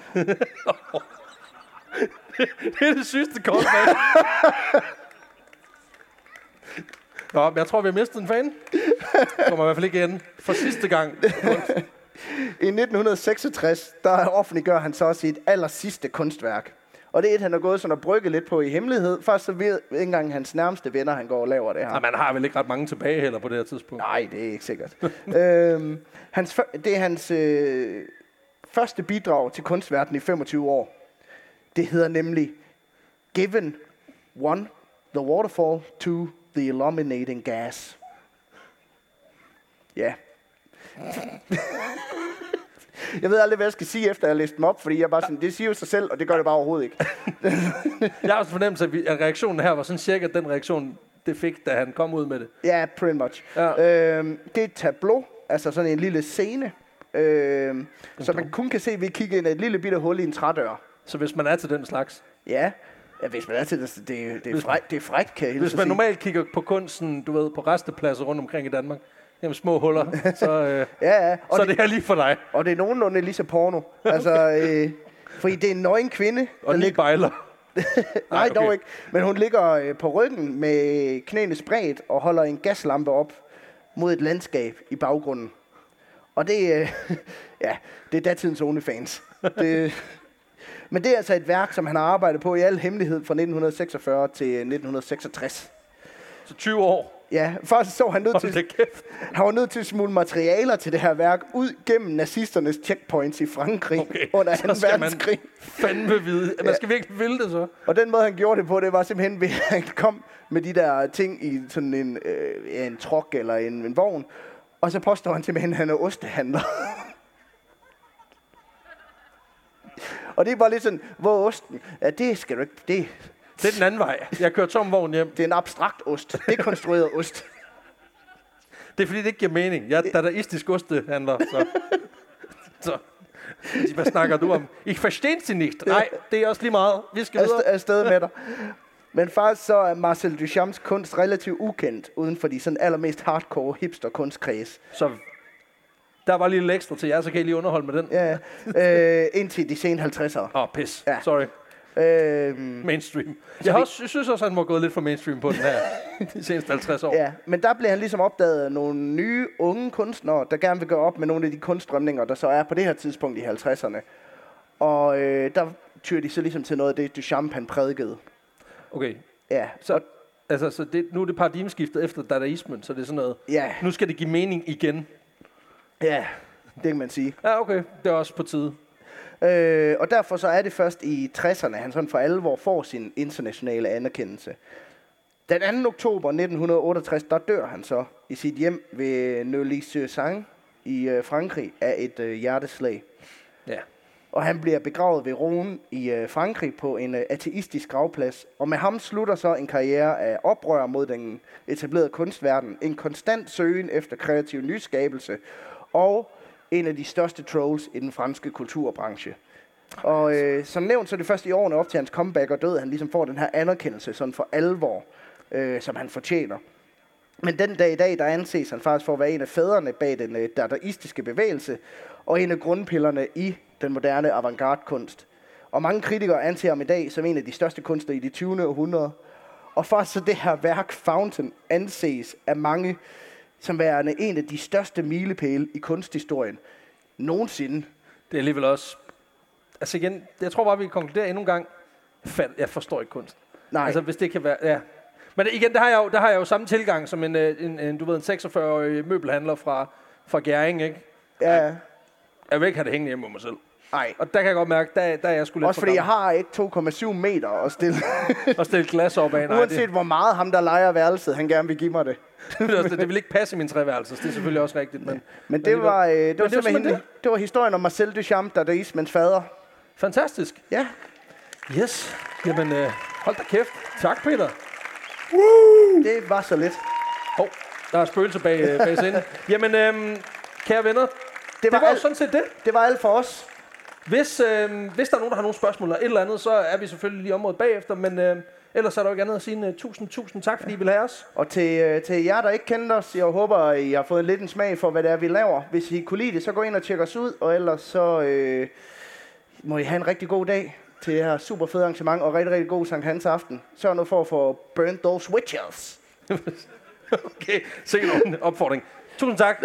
Det er det sygeste kort, mand. Nå, men jeg tror, vi har mistet en fan. Kommer i hvert fald ikke igen. For sidste gang. I nitten seksogtres, der offentliggør han så sit aller sidste kunstværk. Og det er et, han har gået sådan og brygget lidt på i hemmelighed. Først så ved ikke engang hans nærmeste venner, han går og laver det her. Nej, man har vel ikke ret mange tilbage heller på det her tidspunkt. Nej, det er ikke sikkert. øhm, hans, det er hans øh, første bidrag til kunstverdenen i femogtyve år. Det hedder nemlig Given one the waterfall to the illuminating gas. Ja. Jeg ved aldrig, hvad jeg skal sige, efter jeg læste dem op, fordi jeg bare sådan, det siger jo sig selv, og det gør det bare overhovedet ikke. Jeg har også fornemmelse, at reaktionen her var sådan cirka den reaktion, det fik, da han kom ud med det. Ja, pretty much. Ja. Øhm, det er et tableau, altså sådan en lille scene, øhm, så man kun kan se, at vi kigger ind i et lille bitte hul i en trædør. Så hvis man er til den slags? Ja. Ja, hvis man er til det, det, det er frækt, fræk, kan jeg Hvis man normalt kigger på kunsten, du ved, på restepladser rundt omkring i Danmark, jamen små huller, så, øh, ja, ja. så det, det er lige for dig. Og det er nogenlunde lige så porno. Altså, øh, fordi det er en nøgen kvinde. Og lige bejler. Nej, okay. Dog ikke. Men hun ligger øh, på ryggen med knæene spredt og holder en gaslampe op mod et landskab i baggrunden. Og det, øh, ja, det er datidens OnlyFans. Det... Men det er altså et værk, som han har arbejdet på i al hemmelighed fra nitten seksogfyrre til nitten seksogtres. Så tyve år? Ja, først så han nødt til, han var nødt til at smule materialer til det her værk ud gennem nazisternes checkpoints i Frankrig okay, under anden verdenskrig. Fandme vide. Man skal virkelig ville det så. Og den måde, han gjorde det på, det var simpelthen ved, at han kom med de der ting i sådan en, øh, en trok eller en, en vogn. Og så påstår han simpelthen, at han er ostehandler. Og det er bare lidt sådan, hvor osten... Ja, det skal du ikke... Det, det er den anden vej. Jeg kører tom vogn hjem. Det er en abstrakt ost. Det er konstrueret ost. Det er fordi, det ikke giver mening. Jeg er dadaistisk ostehandler, så... så. Hvad snakker du om? Ich verstehe Sie nicht. Nej, det er også lige meget. Vi skal videre. Afsted med dig. Men faktisk så er Marcel Duchamps kunst relativt ukendt, uden for de sådan allermest hardcore hipster-kunstkreds. Så... Der var lige lidt ekstra til jer, så kan I lige underholde med den. Ja, ja. Øh, indtil de sene halvtredsere. Åh, oh, pis. Ja. Sorry. Øh, mainstream. Jeg har også, synes også, han må gå lidt for mainstream på den her de seneste halvtreds år. Ja, men der blev han ligesom opdaget nogle nye unge kunstnere, der gerne vil gøre op med nogle af de kunststrømninger, der så er på det her tidspunkt i halvtredserne. Og øh, der tyrer de så ligesom til noget af det, Duchamp han prædikede. Okay. Ja, så... Altså, så det, nu er det paradigmeskiftet efter dadaismen, så det er sådan noget... Ja. Nu skal det give mening igen. Ja, det kan man sige. Ja, okay. Det er også på tide. Øh, og derfor så er det først i tresserne, han sådan for alvor får sin internationale anerkendelse. Den anden oktober nitten otteogtres, der dør han så i sit hjem ved Neuilly-sur-Seine i øh, Frankrig af et øh, hjerteslag. Ja. Og han bliver begravet ved Rouen i øh, Frankrig på en øh, ateistisk gravplads. Og med ham slutter så en karriere af oprør mod den etablerede kunstverden. En konstant søgen efter kreativ nyskabelse. Og en af de største trolls i den franske kulturbranche. Og øh, som nævnt, så det første i årene op til hans comeback og død, han ligesom får den her anerkendelse sådan for alvor, øh, som han fortjener. Men den dag i dag, der anses han faktisk for at være en af fædrene bag den øh, dadaistiske bevægelse, og en af grundpillerne i den moderne avantgarde-kunst. Og mange kritikere anser ham i dag som en af de største kunstnere i det tyvende århundrede. Og faktisk så det her værk, Fountain, anses af mange... som værende en af de største milepæle i kunsthistorien nogensinde. Det er alligevel også... Altså igen, jeg tror bare, vi konkluderer endnu en gang. Jeg forstår ikke kunst. Nej. Altså hvis det kan være... Ja. Men igen, der har jeg jo, der har jeg jo samme tilgang som en, en, en, du ved, en seksogfyrre-årig møbelhandler fra, fra Gjæring, ikke? Ja. Jeg, jeg vil ikke have det hængende hjemme med mig selv. Nej. Og der kan jeg godt mærke, der, der er jeg sgu lidt... Også fordi jeg har ikke to komma syv meter at stille... at stille glas op af. Nej, uanset det... hvor meget ham, der leger værelset, han gerne vil give mig det. Det vil ikke passe i min treværelse, det er selvfølgelig også rigtigt. Men, men det, var, øh, det, men var det, var det? det var historien om Marcel Duchamp, der er ismens fader. Fantastisk. Ja. Yes. Jamen, øh, hold da kæft. Tak, Peter. Woo! Det var så lidt. Hov, oh, der er spøgelser bag, øh, bag scenen. Jamen, øh, kære venner, det var, det var al- sådan set det. Det var alt for os. Hvis, øh, hvis der er nogen, der har nogle spørgsmål eller et eller andet, så er vi selvfølgelig lige området bagefter, men øh, ellers er der jo ikke andet at sige uh, tusind, tusind tak, fordi I vil have os. Og til, uh, til jer, der ikke kender os, jeg håber, I har fået lidt en smag for, hvad det er, vi laver. Hvis I kunne lide det, så gå ind og tjek os ud, og ellers så øh, må I have en rigtig god dag. til det her super fede arrangement og rigtig, rigtig god Sankt Hans aften. Sørg nu for at få burned those witches. Okay, se en opfordring. Tusind tak.